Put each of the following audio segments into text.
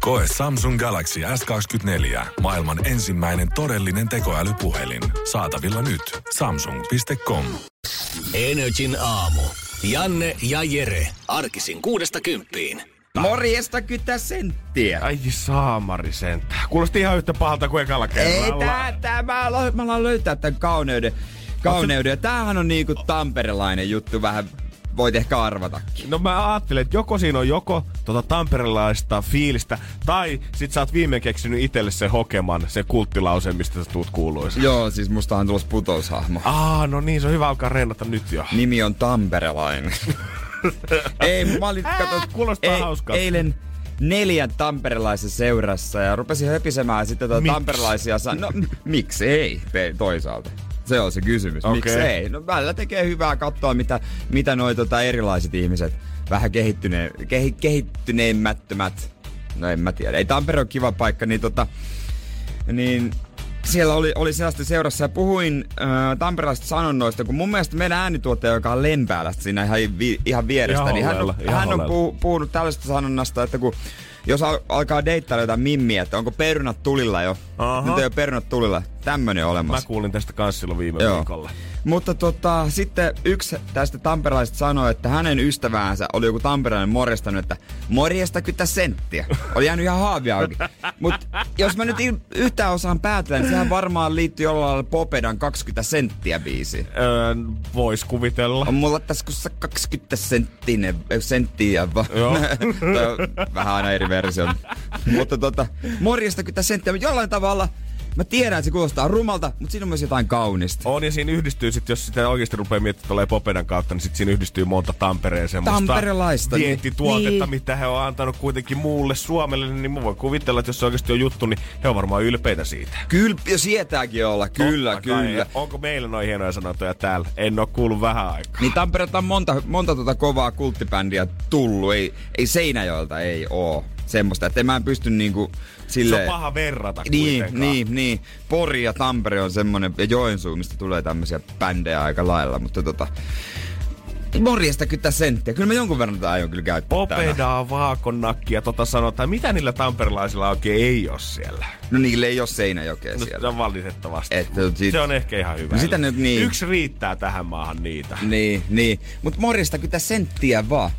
Koe Samsung Galaxy S24. Maailman ensimmäinen todellinen tekoälypuhelin. Saatavilla nyt. Samsung.com. Energin aamu. Janne ja Jere. Arkisin 6–10. Morjesta 10 senttiä. Ai saamari senttää. Kuulosti ihan yhtä pahalta kuin ekalla kerralla. Ei mä alan löytää tämän kauneuden. Ja tämähän on niinku tamperelainen juttu vähän. Voit ehkä arvatakin. No mä ajattelin, että joko siinä on tamperelaista fiilistä, tai sit sä oot viimein keksinyt itselle se hokeman, se kulttilause, mistä sä tuut kuuluisa. Joo, siis musta on tulossa putoushahmo. No niin, se on hyvä alkaa reenata nyt jo. Nimi on tamperelainen. Kuulostaa hauskaa. Eilen 4 tamperelaisen seurassa ja rupesin höpisemään sitten tamperelaisia. No miksi ei toisaalta? Se on se kysymys. Okay. Miksei? No välillä tekee hyvää katsoa, mitä noi erilaiset ihmiset, vähän kehittyneemmättömät. No en mä tiedä. Ei Tampere ole kiva paikka, niin siellä oli sellaista seurassa ja puhuin tamperelaisista sanonnoista, kun mun mielestä meidän äänituottaja, joka on Lempäälästä siinä ihan vierestä, niin hän on puhunut tällaista sanonnasta, että kun jos alkaa deittailla jotain mimmiä, että onko perunat tulilla jo? Aha. Nyt ei ole perunat tulilla. Tämmönen olemassa. Mä kuulin tästä kans silloin viime viikolla. Mutta sitten yksi tästä tamperelaisista sanoi, että hänen ystäväänsä oli joku tamperelainen morjastanut, että morjesta 10 senttiä. Oli jäänyt ihan haavi auki. Mut jos mä nyt yhtään osaan päätellä, niin sehän varmaan liittyy jollain lailla Popedan 20 senttiä biisiin. Vois kuvitella. On mulla tässä kussa 20 senttiä vaan. Joo. Vähän aina eri versio. Mutta morjesta 10 senttiä, mutta jollain tavalla... Mä tiedän, että se kuulostaa rumalta, mutta siinä on myös jotain kaunista. On, ja siinä yhdistyy sit, jos sitä oikeasti rupeaa miettimään tolleen Popedan kautta, niin sit siinä yhdistyy monta Tampereen semmoista vientituotetta, mitä he on antanut kuitenkin muulle Suomelle, niin mä voin kuvitella, että jos se oikeasti on juttu, niin he on varmaan ylpeitä siitä. Kyllä, ja sietääkin olla, kyllä. Onko meillä noin hienoja sanontoja täällä? En oo kuullut vähän aikaa. Niin Tampereelta on monta kovaa kulttibändiä tullut, ei Seinäjoelta ei oo. Semmosta, että mä en pysty niinku silleen... Se on paha verrata kuitenkaan. Niin. Pori ja Tampere on semmonen, ja Joensuu, mistä tulee tämmösiä bändejä aika lailla, mutta morjesta 10 senttiä. Kyllä mä jonkun verran tätä aion kyllä käyttää. Popedaa, vaakonnakkia, sanotaan. Mitä niillä tamperelaisilla oikein ei oo siellä? No niillä ei oo Seinäjokea siellä. No se on valitettavasti. Se on ehkä ihan hyvä. No, sitä nyt niin. Yksi riittää tähän maahan niitä. Niin. Mut morjesta 10 senttiä vaan.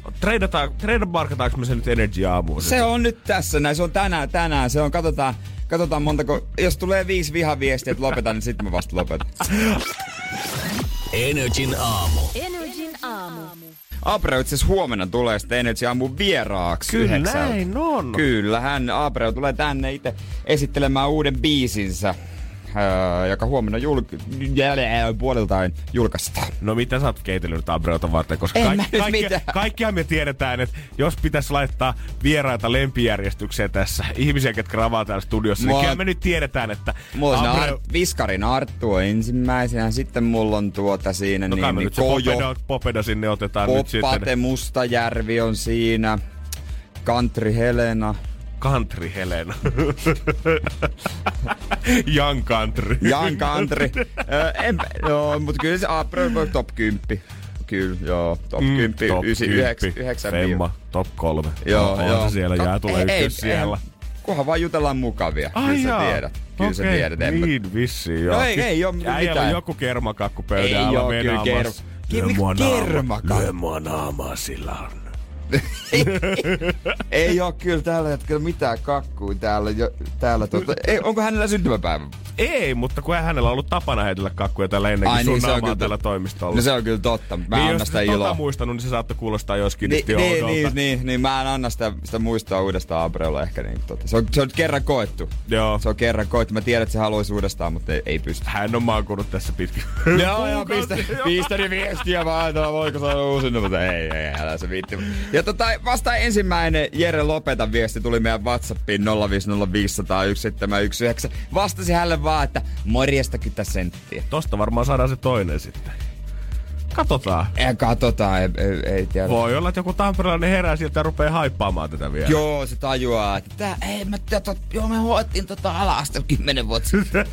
Treidamarkataanko me se nyt Energia Aamuun? Se on nyt tässä näin. Se on tänään. Se on, katsotaan montako. Jos tulee 5 vihaviestiä, että lopetan, niin sit mä vasta lopetan. Energin aamu. Aapreu itse asiassa huomenna tulee sitten Energia Aamun vieraaksi. Kyllä 9. näin on. Kyllä, Aapreu tulee tänne itse esittelemään uuden biisinsä, joka huomenna puoleltaan julkaistaan. No mitä sä oot keitellyt Aapreuta varten? Koska kaikkihan me tiedetään, että jos pitäisi laittaa vieraita lempijärjestykseen tässä, ihmisiä, ketkä ravaa täällä studiossa, niin kyllä me nyt tiedetään, että... Mulla on Viskarin Arttu on ensimmäisenä, sitten mulla on siinä... No kai me nyt Kojo, se Popeda sinne otetaan nyt sitten. Popate Mustajärvi on siinä, Country Helena. Young Country. Mutta kyllä se April voi top 10. Kyllä, joo. Top 10, 9. Femma, top 3. Joo. Siellä jää, tulee ykkös siellä. Kunhan vaan jutellaan mukavia. Kyllä sä tiedät. Niin, vissiin joo. No ei oo mitään. Äijällä joku kermakakku pöydän alla venaamassa. Lyö mua naamaa sillä on. Ei oo kyllä tällä hetkellä mitään kakkuu täällä Ei, onko hänellä syntymäpäivä? Ei, mutta kun hänellä on ollut tapana heitellä kakkuja täällä ennenkin sun naamaa täällä toimistolla. No se on kyllä totta. Mä en anna sitä iloa. Jos sä muistanut, niin se saattaa kuulostaa joskin oudolta. Niin, mä en anna sitä muistaa uudestaan Aapreulla ehkä. Se on kerran koettu. Joo. Se on kerran koettu. Mä tiedän, että se haluaisi uudestaan, mutta ei pysty. Hän on maankunut tässä pitkin. Joo, pistäni viestiä vaan, että voiko saada uusinut, mutta ei, älä se viitti. Ja vasta ensimmäinen Jere Lopeta viesti tuli meidän WhatsAppiin 050501719. Vastasi hänelle vaan, että morjesta 10 senttiä. Tosta varmaan saadaan se toinen sitten. Katsotaan. Katsotaan, ei tiedä. Voi olla, että joku tamperelainen herää sieltä ja rupeaa haippaamaan tätä vielä. Joo, se tajuaa, että tää, ei mä tiedä, joo me hoitiin tota ala-asta 10 vuotta sitten.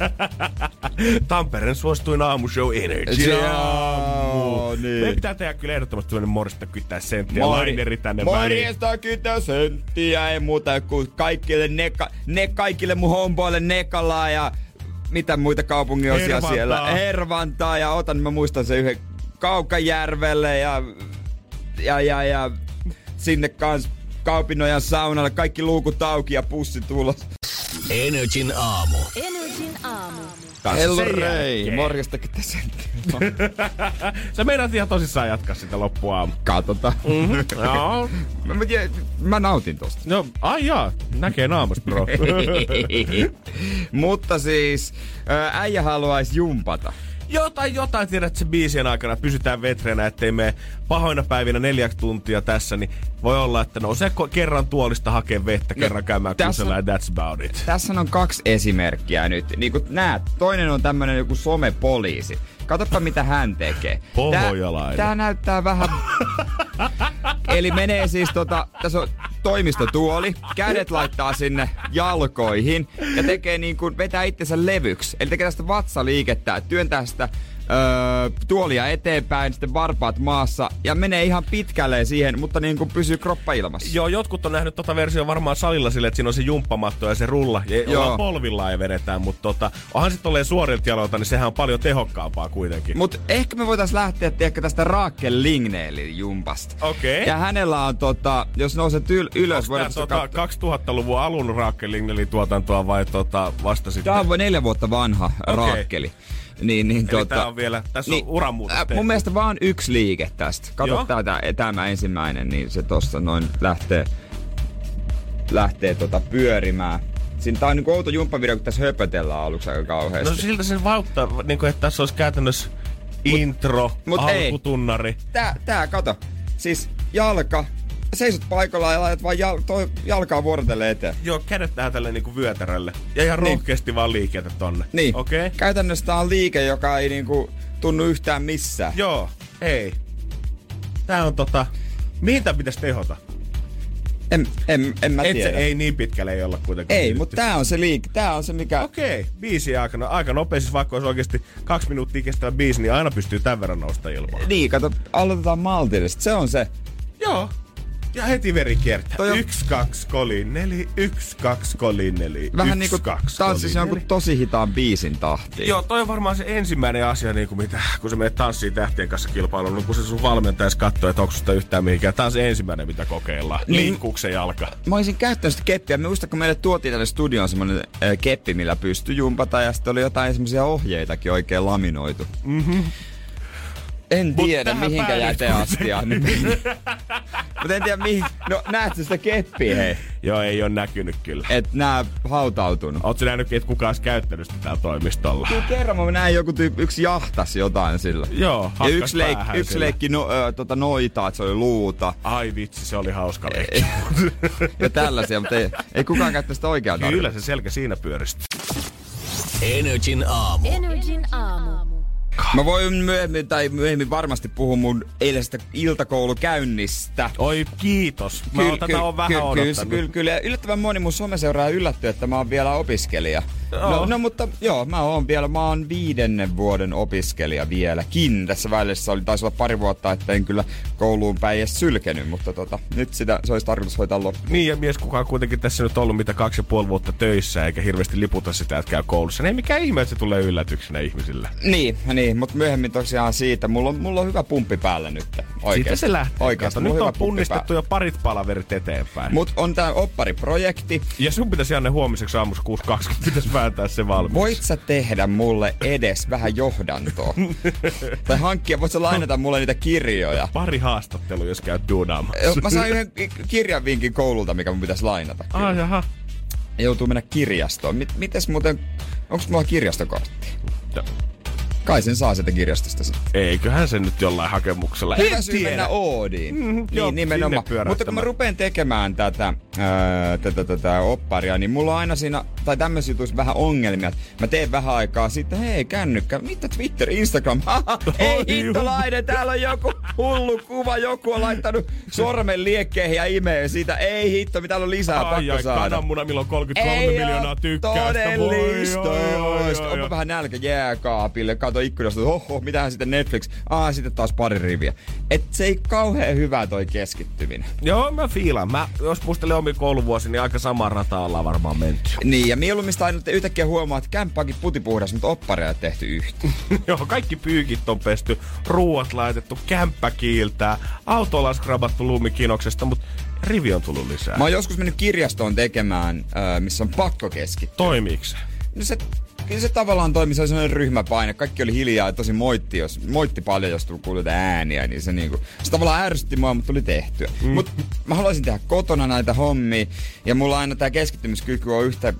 Tampereen suosituin aamushow Energia Aamu. Niin. Me pitää tehdä kyllä ehdottomasti sellainen morjesta 10 senttiä laineri tänne väliin. Morjesta 10 senttiä, ei muuta kuin kaikille, kaikille mun homboille Nekalaa ja mitä muita kaupunginosia Hervantaa. Siellä. Hervantaa ja otan, mä muistan sen yhden Kaukajärvelle ja sinne kans Kaupinojan saunalle. Kaikki luukut auki ja pussi tulos. Energin aamu. Energin aamu. Hellorei. Morjastakin tässä. Sä meinaat ihan tosissaan jatkaa sitä loppuaamua. Katsotaan. Mm-hmm. No. Mä nautin tosta. No, ai jaa. Näkee naamasta, bro. Mutta siis äijä haluaisi jumpata. Jotain tiedät se biisien aikana, pysytään vetreenä, ettei mene pahoina päivinä 4 tuntia tässä, niin voi olla, että nousee kerran tuolista hakee vettä, kerran käymään kysellä ja that's about it. Tässä on 2 esimerkkiä nyt, niin kuin näet, toinen on tämmönen joku somepoliisi. Katoppa mitä hän tekee. Pohjalainen. Tää näyttää vähän... Eli menee siis tässä on toimistotuoli, kädet laittaa sinne jalkoihin ja tekee niin kuin vetää itsensä levyksi. Eli tekee tästä vatsaliikettä, työntää sitä tuolia eteenpäin, sitten varpaat maassa ja menee ihan pitkälleen siihen, mutta niin kuin pysyy kroppa ilmassa. Joo, jotkut on nähnyt tota versio varmaan salilla sille, että siinä on se jumppamatto ja se rulla ja ollaan polvillaan ja vedetään, mutta onhan sit tolleen suorilta jaloilta, niin sehän on paljon tehokkaampaa kuitenkin. Mut ehkä me voitais lähteä tästä Raakel Ligneelin jumpasta. Okei. Okay. Ja hänellä on jos nouset ylös, voidaan katsoa. 2000-luvun alun Raakel Ligneelin tuotantoa vai vasta sitten? Tää on 4 vuotta vanha Raakeli. Niin, tää on vielä, tässä on uramuutos tehty. Mun mielestä vaan 1 liike tästä. Kato tämä ensimmäinen, niin se tossa noin lähtee pyörimään. Siinä tää on niinku outo jumppavideo, kun tässä höpötellään aluksi aika kauheasti. No siltä se vauttaa, niinku että tässä olisi käytännössä intro, alkutunnari. Tää, kato. Siis jalka. Seisot paikallaan ja laitat vaan jalkaa vuorotellen eteen. Joo, kädet tähän tälleen niinku vyötärölle. Ja ihan rohkeasti vaan liiketä tonne. Niin. Okei. Okay. Käytännössä tää on liike, joka ei niinku tunnu yhtään missään. Joo, ei. Tää on mihin tää pitäis tehota? En mä tiedä. Ei niin pitkälle ei olla kuitenkaan. Ei, mutta tää on se liike. Tää on se mikä... Okei, biisi aika nopeasti, vaikka olisi oikeesti 2 minuuttia kestävä biisi, niin aina pystyy tän verran nousta ilmaan. Niin, kato, aloitetaan maltillisesti. Se on se. Joo. Ja heti veri kiertää. 1, 2, 3, 4, 1, 2, 3, 4. Vähän niinku tanssisi jonkun tosi hitaan biisin tahtiin. Joo, toi on varmaan se ensimmäinen asia, niin kuin mitä, kun se menet Tanssitähtien kanssa kilpailuun, niin kun se sun valmentaisi katsoo, että onko susta yhtään mihinkään. Tää on se ensimmäinen, mitä kokeillaan. Liikkuuko se jalka? Mä olisin käyttänyt sitä keppiä. Muistan, kun meille tuotiin tänne studioon semmonen keppi, millä pystyi jumpata, ja sitten oli jotain semmoisia ohjeitakin oikein laminoitu. Mhm. En tiedä, mihinkä jäteastiaan nyt. Mutta en tiedä, mihin... No, näet sä sitä keppiä, hei? Joo, ei oo näkynyt kyllä. Et nää hautautunut. Oot sä nähnytkin, et kukaan ois käyttänyt sitä täällä toimistolla? Kyllä kerran mä näin joku tyyppi, yksi jahtas jotain sillä. Joo, hakkas päähän sillä. Ja yksi leikki noitaa, et se oli luuta. Ai vitsi, se oli hauska leikki. Ja tällaisia, mutta ei kukaan käyttänyt sitä oikeaa tarvitse. Kyllä se selkä siinä pyöristyy. Energin aamu. Energin aamu. Mä voin myöhemmin varmasti puhua mun eilisestä iltakoulukäynnistä. Oi kiitos. Kyllä. Yllättävän moni mun someseuraaja yllättyy, että mä oon vielä opiskelija. No, mutta joo, mä oon 5. vuoden opiskelija vieläkin. Tässä välissä taisi olla 2 vuotta, että en kyllä kouluun päin edes sylkenyt, mutta nyt se olisi tarkoitus hoitaa loppuun. Niin ja mies kukaan kuitenkin tässä nyt ollut mitä 2,5 vuotta töissä, eikä hirveästi liputa sitä, että käy koulussa. Ei mikään ihme, että se tulee yllätyksenä ihmisille. Niin, mutta myöhemmin tosiaan siitä. Mulla on hyvä pumppi päällä nyt. Oikeasti. Siitä se lähtee. Oikeasti. Nyt on punnistettu jo parit palaverit eteenpäin. Mut on tää oppariprojekti. Ja sun pitäisi Janne huomiseksi aamussa 6.20 pitäisi vääntää se valmiiksi. Voit sä tehdä mulle edes vähän johdantoa? Tai hankkia, voit sä lainata mulle niitä kirjoja? Pari haastattelua, jos käyt duunaamassa. Mä sain yhden kirjan vinkin koululta, mikä mun pitäisi lainata. Ah, jaha. Joutuu mennä kirjastoon. Mites muuten, onks mulla kirjastokortti? Kai sen saa sieltä kirjastosta sitten. Eiköhän sen nyt jollain hakemuksella. Hyvä syy mennä Oodiin. Mm-hmm, niin, joo, nimenomaan. Mutta kun mä rupean tekemään tätä opparia, niin mulla on aina siinä, tai tämmöisiä jutuissa vähän ongelmia. Mä teen vähän aikaa sitten, hei kännykkä, mitä Twitter, Instagram? Ei hittolainen, täällä on joku hullu kuva, joku on laittanut sormen liekkeihin ja imee siitä. Ei hitto, mitä täällä on lisää, pakko saada. Ai kananmuna, milloin 33 miljoonaa tykkäystä. Todellista. Onpa vähän nälkä jääkaapille. Kato ikkunasta, hoho, mitähän sitten Netflix. Sitten taas pari riviä. Et se ei kauhean hyvä toi keskittyminen. Joo, mä fiilan. Mä, jos muistelen omiin kouluvuosia, niin aika samaa rataa ollaan varmaan menty. Niin, ja mieluumista aina yhtäkkiä huomaa, että kämppääkin putipuhdas, mutta oppareja ei tehty yhtään. Joo, kaikki pyykit on pesty, ruuat laitettu, kämppä kiiltää, autolla on skrabattu lumikinoksesta, mutta rivi on tullut lisää. Mä oon joskus mennyt kirjastoon tekemään, missä on pakko keskittyä. Toimiiko se? No se... Kyllä se tavallaan toimi, se oli sellainen ryhmäpaine. Kaikki oli hiljaa ja tosi moitti paljon, jos kuului ääniä. Niin se, niinku, se tavallaan ärsytti mua, mutta tuli tehtyä. Mutta mä haluaisin tehdä kotona näitä hommia. Ja mulla aina tää keskittymiskyky on yhtä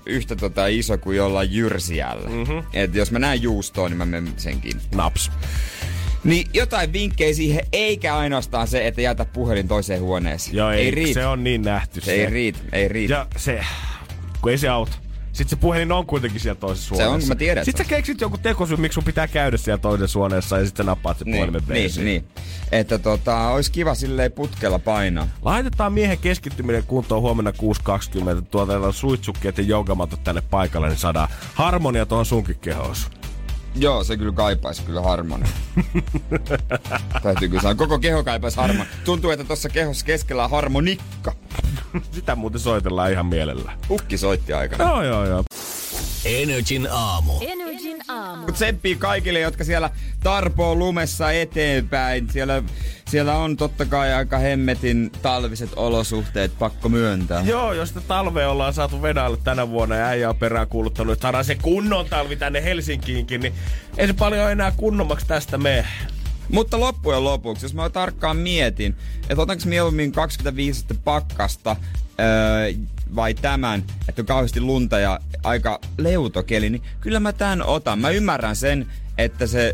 iso kuin jollain jyrsijällä. Mm-hmm. Et jos mä näen juustoa, niin mä menen senkin. Naps. Niin jotain vinkkejä siihen, eikä ainoastaan se, että jätä puhelin toiseen huoneeseen. Joo, ei riitä. Se on niin nähty. Se ei riitä. Ja se, kun ei se auta. Sitten se puhelin on kuitenkin siellä toisessa huoneessa. Se on, mä tiedän. Sitten sä keksit joku tekosyy, miksi sun pitää käydä siellä toisessa huoneessa ja sitten sä nappaat se puhelimen peisiin. Niin. Että ois kiva silleen putkella painaa. Laitetaan miehen keskittyminen kuntoon huomenna 6.20. Tuotetaan suitsukkeet ja joukamatot tänne paikalle, niin saadaan harmonia tuohon sunkin kehoos. Joo, se kyllä kaipaisi kyllä harmonia. Täytyy kyllä sanoa, koko keho kaipaisi harmonia. Tuntuu, että tuossa kehossa keskellä on harmonikka. Sitä muuten soitellaan ihan mielellä. Ukki soitti aikana. Joo. Energin aamu. Energin aamu. Tsemppii kaikille, jotka siellä tarpoo lumessa eteenpäin. Siellä on totta kai aika hemmetin talviset olosuhteet, pakko myöntää. Joo, jos talvea ollaan saatu Venäjälle tänä vuonna ja äijä on perään kuuluttanut, että saadaan se kunnon talvi tänne Helsinkiinkin, niin ei se paljon enää kunnommaksi tästä mene. Mutta loppujen lopuksi, jos mä tarkkaan mietin, että otanko mieluummin 25 pakkasta vai tämän, että on kauheasti lunta ja aika leutokeli, niin kyllä mä tämän otan. Mä ymmärrän sen, että se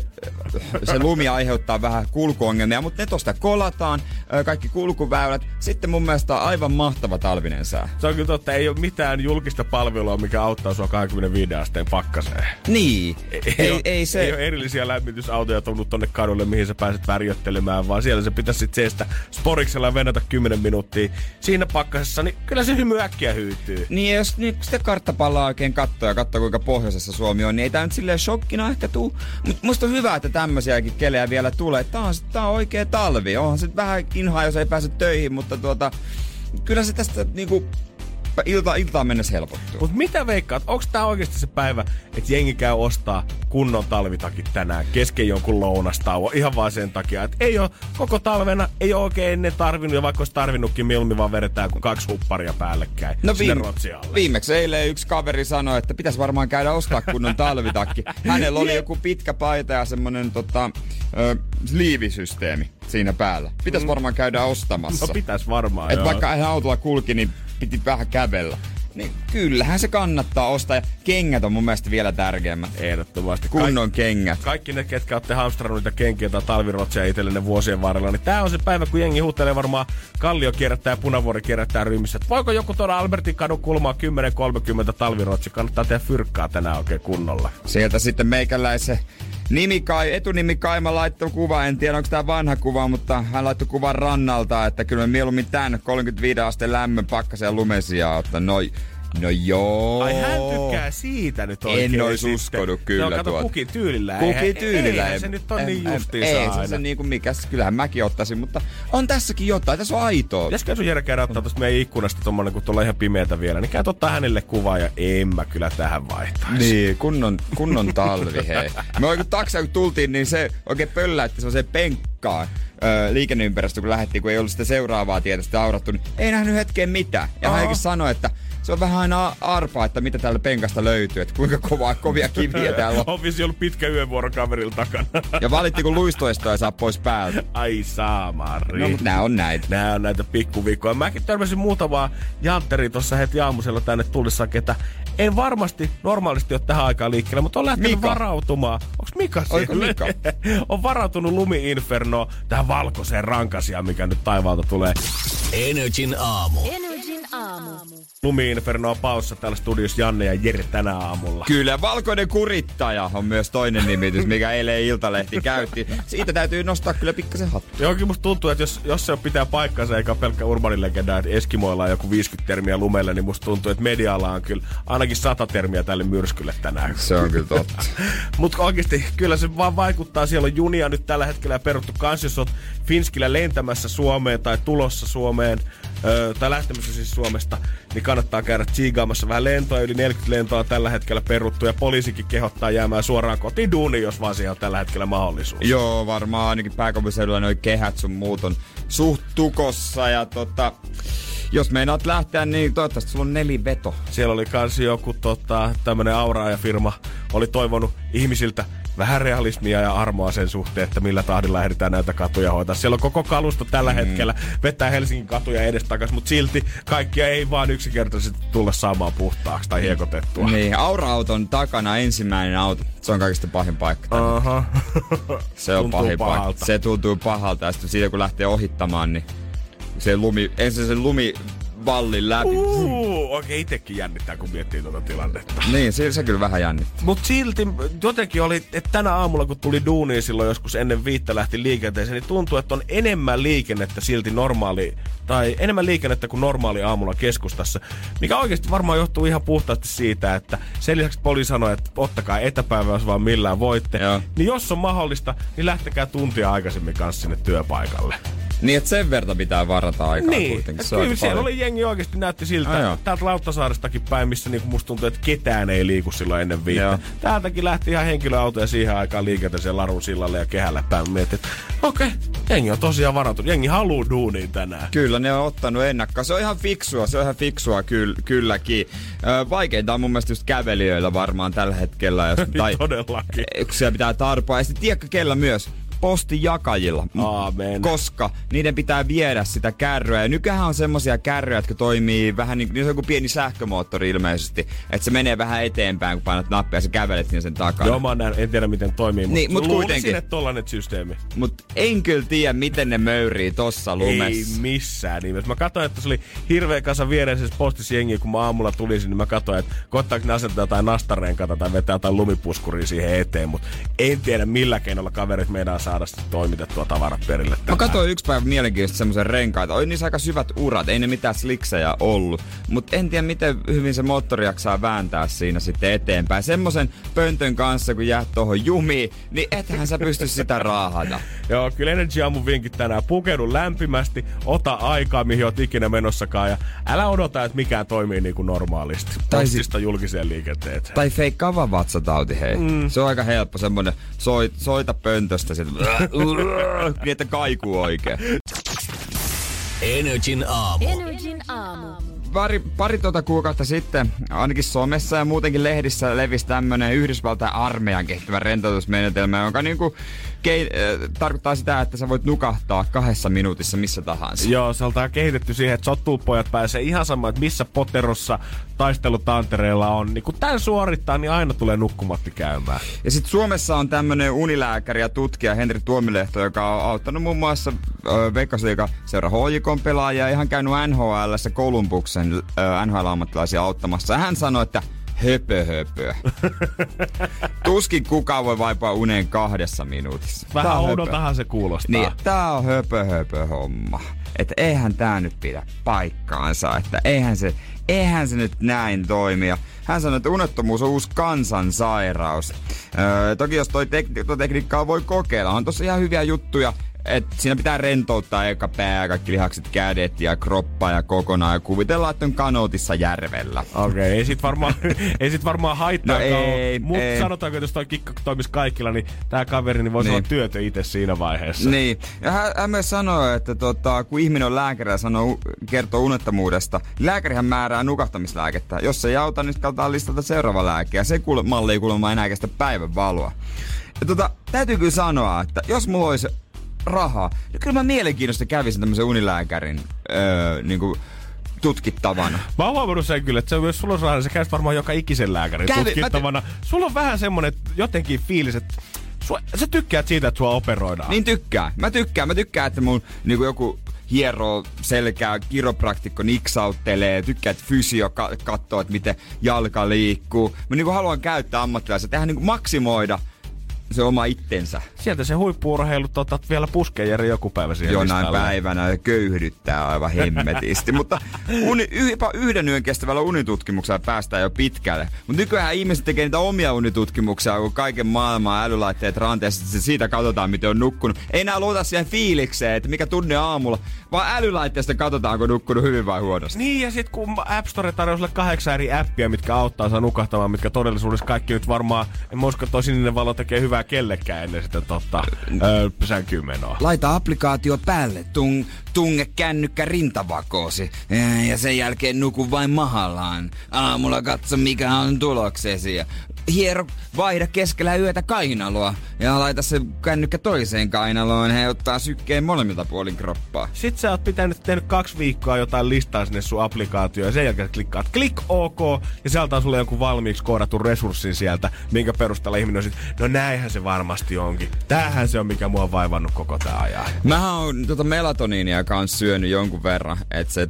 lumi aiheuttaa vähän kulkuongelmia, mutta ne tosta kolataan, kaikki kulkuväylät. Sitten mun mielestä on aivan mahtava talvinen sää. Se on kyllä totta, ei ole mitään julkista palvelua, mikä auttaa sua 25 asteen pakkaseen. Niin. Ei se. Ei ole erillisiä lämmitysautoja tullut tonne kadulle, mihin sä pääset värjöttelemään, vaan siellä se pitäisi sit seistä sporiksella ja venätä 10 minuuttia. Siinä pakkasessa, niin kyllä se hymy äkkiä hyytyy. Niin, jos niin sitä karttapallaa oikein katsoo ja katsoo, kuinka pohjoisessa Suomi on, niin ei tää nyt silleen shokkina ehkä tuu. Mutta musta on hyvä, että tämmöisiäkin kelejä vielä tulee. Tää on oikea talvi. Onhan se vähän inhaa, jos ei pääse töihin, mutta kyllä se tästä niinku iltaan mennessä helpottuu. Mut mitä veikkaat? Onks tää oikeesti se päivä, että jengi käy ostaa kunnon talvitakit tänään kesken jonkun lounastauon? Ihan vaan sen takia, että ei oo koko talvena, ei oo oikein ennen tarvinnut, ja vaikka ois tarvinnutkin, mieluummin vaan vedetään kuin kaksi hupparia päällekkäin. No viimeksi eilen yksi kaveri sanoi, että pitäis varmaan käydä ostaa kunnon talvitakki. Hänellä oli joku pitkä paita ja semmonen liivisysteemi siinä päällä. Pitäis varmaan käydä ostamassa. No pitäis varmaan, et vaikka hän autolla kulki, niin piti vähän kävellä. Niin kyllähän se kannattaa ostaa. Ja kengät on mun mielestä vielä tärkeämmät. Ehdottomasti. Kunnon kengät. Kaikki ne, ketkä ootte hamstrannut niitä kenkiä tai talvirotseja itsellenne vuosien varrella, niin tää on se päivä, kun jengi huutelee varmaan Kallio kierrättää ja Punavuori kierrättää ryhmissä. Et voiko joku tuoda Albertin kadun kulmaa 10.30 talvirotsi? Kannattaa tehdä fyrkkaa tänään oikein kunnolla. Sieltä sitten meikäläisen etunimikaima laittoi kuva, en tiedä onko tää vanha kuva, mutta hän laittoi kuvan rannalta, että kyllä me mieluummin tän 35 asteen lämmön pakkasen ja lumesia ottaa. No joo. Ai hän tykkää siitä nyt oikein. En ois uskonut kyllä tuolta. Kato kukityylillään. Eihän se nyt on niin justiinsa aina. Ei se niinku mikäs, kyllähän mäkin ottaisin, mutta on tässäkin jotain, tässä on aitoa. Pitäisikö sun Jere käydä ottaa tosta meidän ikkunasta tommonen, kun tuolla ihan pimeätä vielä, niin käy ottaa hänelle kuvaa ja en mä kyllä tähän vaihtaisi. Niin, kunnon talvi hei. Me oikein taksia kun tultiin, niin se oikein pölläytti semmoiseen penkkaan. Liikenneympäristö kun lähdettiin, kun ei ollut sitä seuraavaa tietä sitä aurattu, niin ei nähnyt hetkeen mitään. Ja hän sanoi, että se on vähän aina arpaa, että mitä täällä penkasta löytyy, että kuinka kovia kiviä täällä on. On viisi ollut pitkä yövuoro kaverilla takana. Ja valitti, kun luistoista ei saa pois päältä. Ai saamari. No, mutta nää on näitä. Nää on näitä pikkuviikkoja. Mäkin törmäsin muutamaa jantteria tuossa heti aamusella tänne tullessa, ketä en varmasti normaalisti ole tähän aikaan liikkeelle, mutta on lähtenyt Mika varautumaan. Onks Mika siellä? Mika? On varautunut lumi-infernoon tähän valkoiseen rankasiaan, mikä nyt taivaalta tulee. Energin aamu. Energin aamu. Lumi-inferno on paussa täällä studiossa Janne ja Jere tänä aamulla. Kyllä, valkoinen kurittaja on myös toinen nimitys, mikä eilen Iltalehti käytti. Siitä täytyy nostaa kyllä pikkasen hattua. Johonkin musta tuntuu, että jos se pitää paikkansa eikä pelkkä urbanilegenda, että Eskimoilla on joku 50 termiä lumelle, niin musta tuntuu, että medialla on kyllä ainakin 100 termiä tälle myrskylle tänään. Se on kyllä totta. Mutta oikeasti kyllä se vaan vaikuttaa. Siellä on junia nyt tällä hetkellä peruttu kans, jos oot Finskillä lentämässä Suomeen tai tulossa Suomeen, tai lähtemässä siis Suomesta, niin kannattaa käydä tsiigaamassa vähän lentoa. Yli 40 lentoa tällä hetkellä peruttu ja poliisikin kehottaa jäämään suoraan kotiin duuniin, jos vaan siihen on tällä hetkellä mahdollisuus. Joo, varmaan ainakin pääkaupunkiseudulla noi kehät sun muut on suht tukossa ja jos meinaat lähteä, niin toivottavasti sulla on neliveto. Siellä oli kans joku tämmönen auraajafirma oli toivonut ihmisiltä vähän realismia ja armoa sen suhteen, että millä tahdilla ehditään näitä katuja hoitaa. Siellä on koko kalusto tällä hetkellä, vetää Helsingin katuja edestakas, mutta silti kaikkia ei vaan yksinkertaisesti tulla saamaan puhtaaksi tai hiekotettua. Niin, aura-auton takana ensimmäinen auto. Se on kaikista pahin paikka. Aha. Se on pahin paikka. Se tuntuu pahalta. Ja sitten siitä kun lähtee ohittamaan, niin se lumi, ensin se lumi vallin läpi. Oikein itekin jännittää, kun miettii tuota tilannetta. Niin, se kyllä vähän jännittää. Mut silti jotenkin oli, että tänä aamulla, kun tuli duuniin silloin joskus ennen viittä lähti liikenteeseen, niin tuntuu, että on enemmän liikennettä silti normaali, tai enemmän liikennettä kuin normaali aamulla keskustassa, mikä oikeasti varmaan johtuu ihan puhtaasti siitä, että sen lisäksi poliisi sanoi, että ottakaa etäpäivä, jos vaan millään voitte. Joo. Niin jos on mahdollista, niin lähtekää tuntia aikaisemmin kanssa sinne työpaikalle. Niin, että sen verta pitää varata aikaa niin, kuitenkin. Se kyllä siellä oli jengi oikeasti näytti siltä. Täältä Lauttasaarestakin päin, missä niin musta tuntuu, että ketään ei liiku silloin ennen viittä. Joo. Täältäkin lähti ihan henkilöautoja siihen aikaan liikenteeseen Larun sillalle ja kehälle päin. Mietin, että okei, jengi on tosiaan varautunut. Jengi haluu duuniin tänään. Kyllä, ne on ottanut ennakkoa. Se on ihan fiksua kylläkin. Vaikeinta on mun mielestä just kävelijöillä varmaan tällä hetkellä. Jos, tai, todellakin. Kun siellä pitää tarpoa. Ja sitten tiedätkö kellä myös? Postijakajilla, Aamen. Koska niiden pitää viedä sitä kärryä. Ja nykyään on semmosia kärryjä, jotka toimii vähän niin kuin joku pieni sähkömoottori ilmeisesti, että se menee vähän eteenpäin, kun painat nappia ja sä kävelet sinne sen takana. Joo, mä en tiedä miten toimii, mutta niin, luulisin, että tollanen systeemi. Mut en kyllä tiedä, miten ne möyrii tossa lumessa. Ei missään nimessä. Mä katsoin, että se oli hirveä kasa viereisessä postissa jengiä, kun mä aamulla tulisin, niin mä katsoin, että koittaako ne asentaa jotain nastarenkaata tai vetää jotain lumipuskuria siihen eteen, mutta en tiedä millä keinolla kaverit meidän saada toimitettua tavarat perille. Mä katsoin yksi päivä mielenkiintoisesti semmoisen renkaita. Oli niissä aika syvät urat, ei ne mitään sliksejä ollut. Mut en tiedä, miten hyvin se moottori jaksaa vääntää siinä sitten eteenpäin. Semmoisen pöntön kanssa, kun jää tohon jumiin, niin ethän sä pysty sitä raahata. Joo, kyllä Energia Aamun vinkit tänään. Pukeudu lämpimästi, ota aikaa, mihin oot ikinä menossakaan, ja älä odota, että mikään toimii niin kuin normaalisti. Postista julkiseen liikenteeseen. Tai feikkaa vaan vatsatauti, hei. Se on aika helppo, semmonen soita pöntöstä sit. Niin, että kaikuu oikein. Energin aamu. Pari kuukautta sitten, ainakin somessa ja muutenkin lehdissä levisi tämmönen Yhdysvaltain armeijan kehittyvä rentoutusmenetelmä, jonka niinku tarkoittaa sitä, että sä voit nukahtaa 2 minuutissa missä tahansa. Joo, se on kehitetty siihen, että sotuupojat pääsee ihan sama, että missä poterossa taistelutantereella on. Niin kun tän suorittaa, niin aina tulee nukkumatti käymään. Ja sit Suomessa on tämmönen unilääkäri ja tutkija Henri Tuomilehto, joka on auttanut muun muassa Veikkausliiga seura HJK pelaajia ja ihan käynyt NHL:ssä Kolumbuksen NHL-ammattilaisia auttamassa. Ja hän sanoi, että höpö. Tuskin kukaan voi vaipua uneen 2 minuutissa. Vähän oudoltahan se kuulostaa. Niin, tää on höpö homma. Että eihän tää nyt pidä paikkaansa. Että eihän se nyt näin toimia. Hän sanoi, että unettomuus on uusi kansansairaus. Toki jos toi tekniikkaa voi kokeilla. On tossa ihan hyviä juttuja. että siinä pitää rentouttaa eka pää ja kaikki lihakset, kädet ja kroppa ja kokonaan. Ja kuvitellaan, että on kanootissa järvellä. Okei, ei sit varmaan, varmaan haittaa. No ei, mutta sanotaanko, että jos toi kikka toimisi kaikilla, niin tää kaveri niin voisi olla työtön itse siinä vaiheessa. Niin. Ja hän myös sanoo, että kun ihminen on lääkäri ja kertoo unettomuudesta, lääkärihän määrää nukahtamislääkettä. Jos se ei auta, niin katsotaan listalta seuraava lääke. Ja se malli ei kuulemma enää kestä päivän valoa. Ja täytyy kyllä sanoa, että jos mulla olisi rahaa, niin kyllä mä mielenkiinnosta kävisin tämmöisen unilääkärin niinku tutkittavana. Mä oon huomannut sen kyllä, että jos sulla on rahaa, niin sä käysit varmaan joka ikisen lääkärin tutkittavana. Sulla on vähän semmonen jotenkin fiilis, että sä tykkäät siitä, että sua operoidaan. Niin tykkää. Mä tykkään, että mun niinku joku hieroo selkää, kiropraktikko niksauttelee, tykkää, että fysio kattoo, että miten jalka liikkuu. Mä niinku haluan käyttää ammattilaisia, tehdä niinku maksimoida se oma itsensä. Sieltä se huippu-urheilu vielä puskee Jere joku päivä siihen. Jonain päivänä köyhdyttää aivan hemmetisti. Mutta jopa yhden yön kestävällä unitutkimuksella päästään jo pitkälle. Mutta nykyään ihmiset tekee niitä omia unitutkimuksia, kun kaiken maailman älylaitteet ranteessa, siitä katsotaan, miten on nukkunut. Ei enää luota siihen fiilikseen, että mikä tunne aamulla, vaan älylaitteesta katsotaan, kun nukkunut hyvin vai huonosti. Niin, ja sit kun App Store tarjoaa sulle 8 eri appia, mitkä auttaa saa nukahtamaan, mitkä todellisuudessa kaikki nyt varmaan, en mä usko, toi sininen valo tekee hyvää kellekään ennen sitä sänkymenoa. Laita applikaatio päälle, tunge kännykkä rintavakoosi ja sen jälkeen nuku vain mahallaan. Aamulla katso mikä on tuloksesi ja hiero, vaihda keskellä yötä kainaloa ja laita se kännykkä toiseen kainaloon. He ottaa sykkeen molemmilta puolin kroppaa. Sit sä oot tehnyt 2 viikkoa jotain listaa sinne sun applikaatioon ja sen jälkeen klikkaat klik OK ja se antaa sulle jonkun valmiiksi koodatun resurssin sieltä, minkä perusteella ihminen on sit, no näinhän se varmasti onkin. Tämähän se on, mikä mua on vaivannut koko tää ajan. Mä oon melatoniinia kanssa syönyt jonkun verran, että se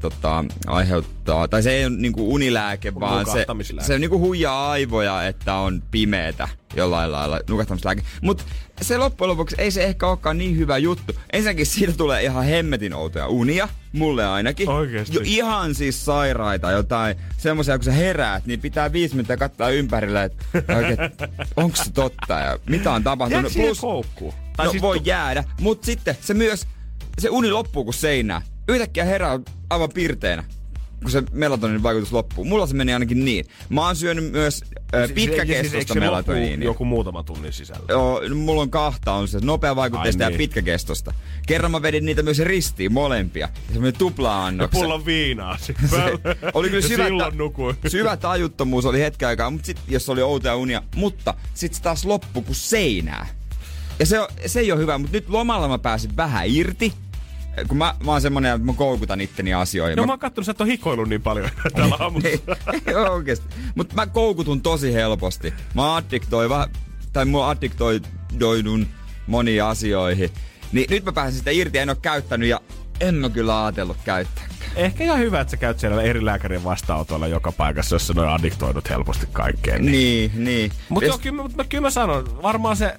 aiheuttaa, tai se ei ole niinku unilääke, vaan se niinku huijaa aivoja, että on pimeetä jollain lailla nukahtamislääke. Mut se loppujen lopuksi ei se ehkä olekaan niin hyvä juttu. Ensinnäkin siitä tulee ihan hemmetin outoja unia, mulle ainakin. Oikeesti? Ihan siis sairaita jotain. Semmoisia, kun sä heräät, niin pitää 5 minuuttia katsoa ympärillä, että onks se totta ja mitä on tapahtunut. Jääks siihen koukkuun? No siis voi jäädä, mut sitten se uni loppuu kuin seinää. Yhtäkkiä herää aivan pirteenä, kun se melatonin vaikutus loppuu. Mulla se meni ainakin niin. Mä oon syönyt myös pitkäkestoista melatoniinia. Joku muutama tunnin sisällä? Joo, mulla on 2. On se nopeavaikutteista ja pitkäkestosta. Kerran mä vedin niitä myös ristiin, molempia. Semmoinen tupla-annoksen. Ja pullon viinaa sitten. Oli kyllä syvä tajuttomuus oli hetken aikaa, mutta jos oli outoja unia. Mutta sit se taas loppui kuin seinää. Ja se ei ole hyvä, mutta nyt lomalla mä pääsin vähän irti. Kun mä oon semmonen, että mä koukutan itteni asioihin. No mä oon kattonut, sä et oo hikoillut niin paljon täällä aamussa. Ei oikeesti. Mut mä koukutun tosi helposti. Mua addiktoidun moniin asioihin. Niin nyt mä pääsen sitä irti, en oo käyttänyt ja en mä kyllä ajatellut käyttää. Ehkä ihan hyvä, että sä käyt siellä eri lääkärin vastaanotoilla joka paikassa, jossa ne on addiktoidut helposti kaikkeen. Niin. Kyllä mä sanon, varmaan se.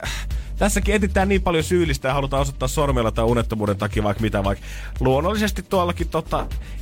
Tässäkin etsitään niin paljon syyllistä ja halutaan osoittaa sormella tai unettomuuden takia vaikka mitä vaikka. Luonnollisesti tuollakin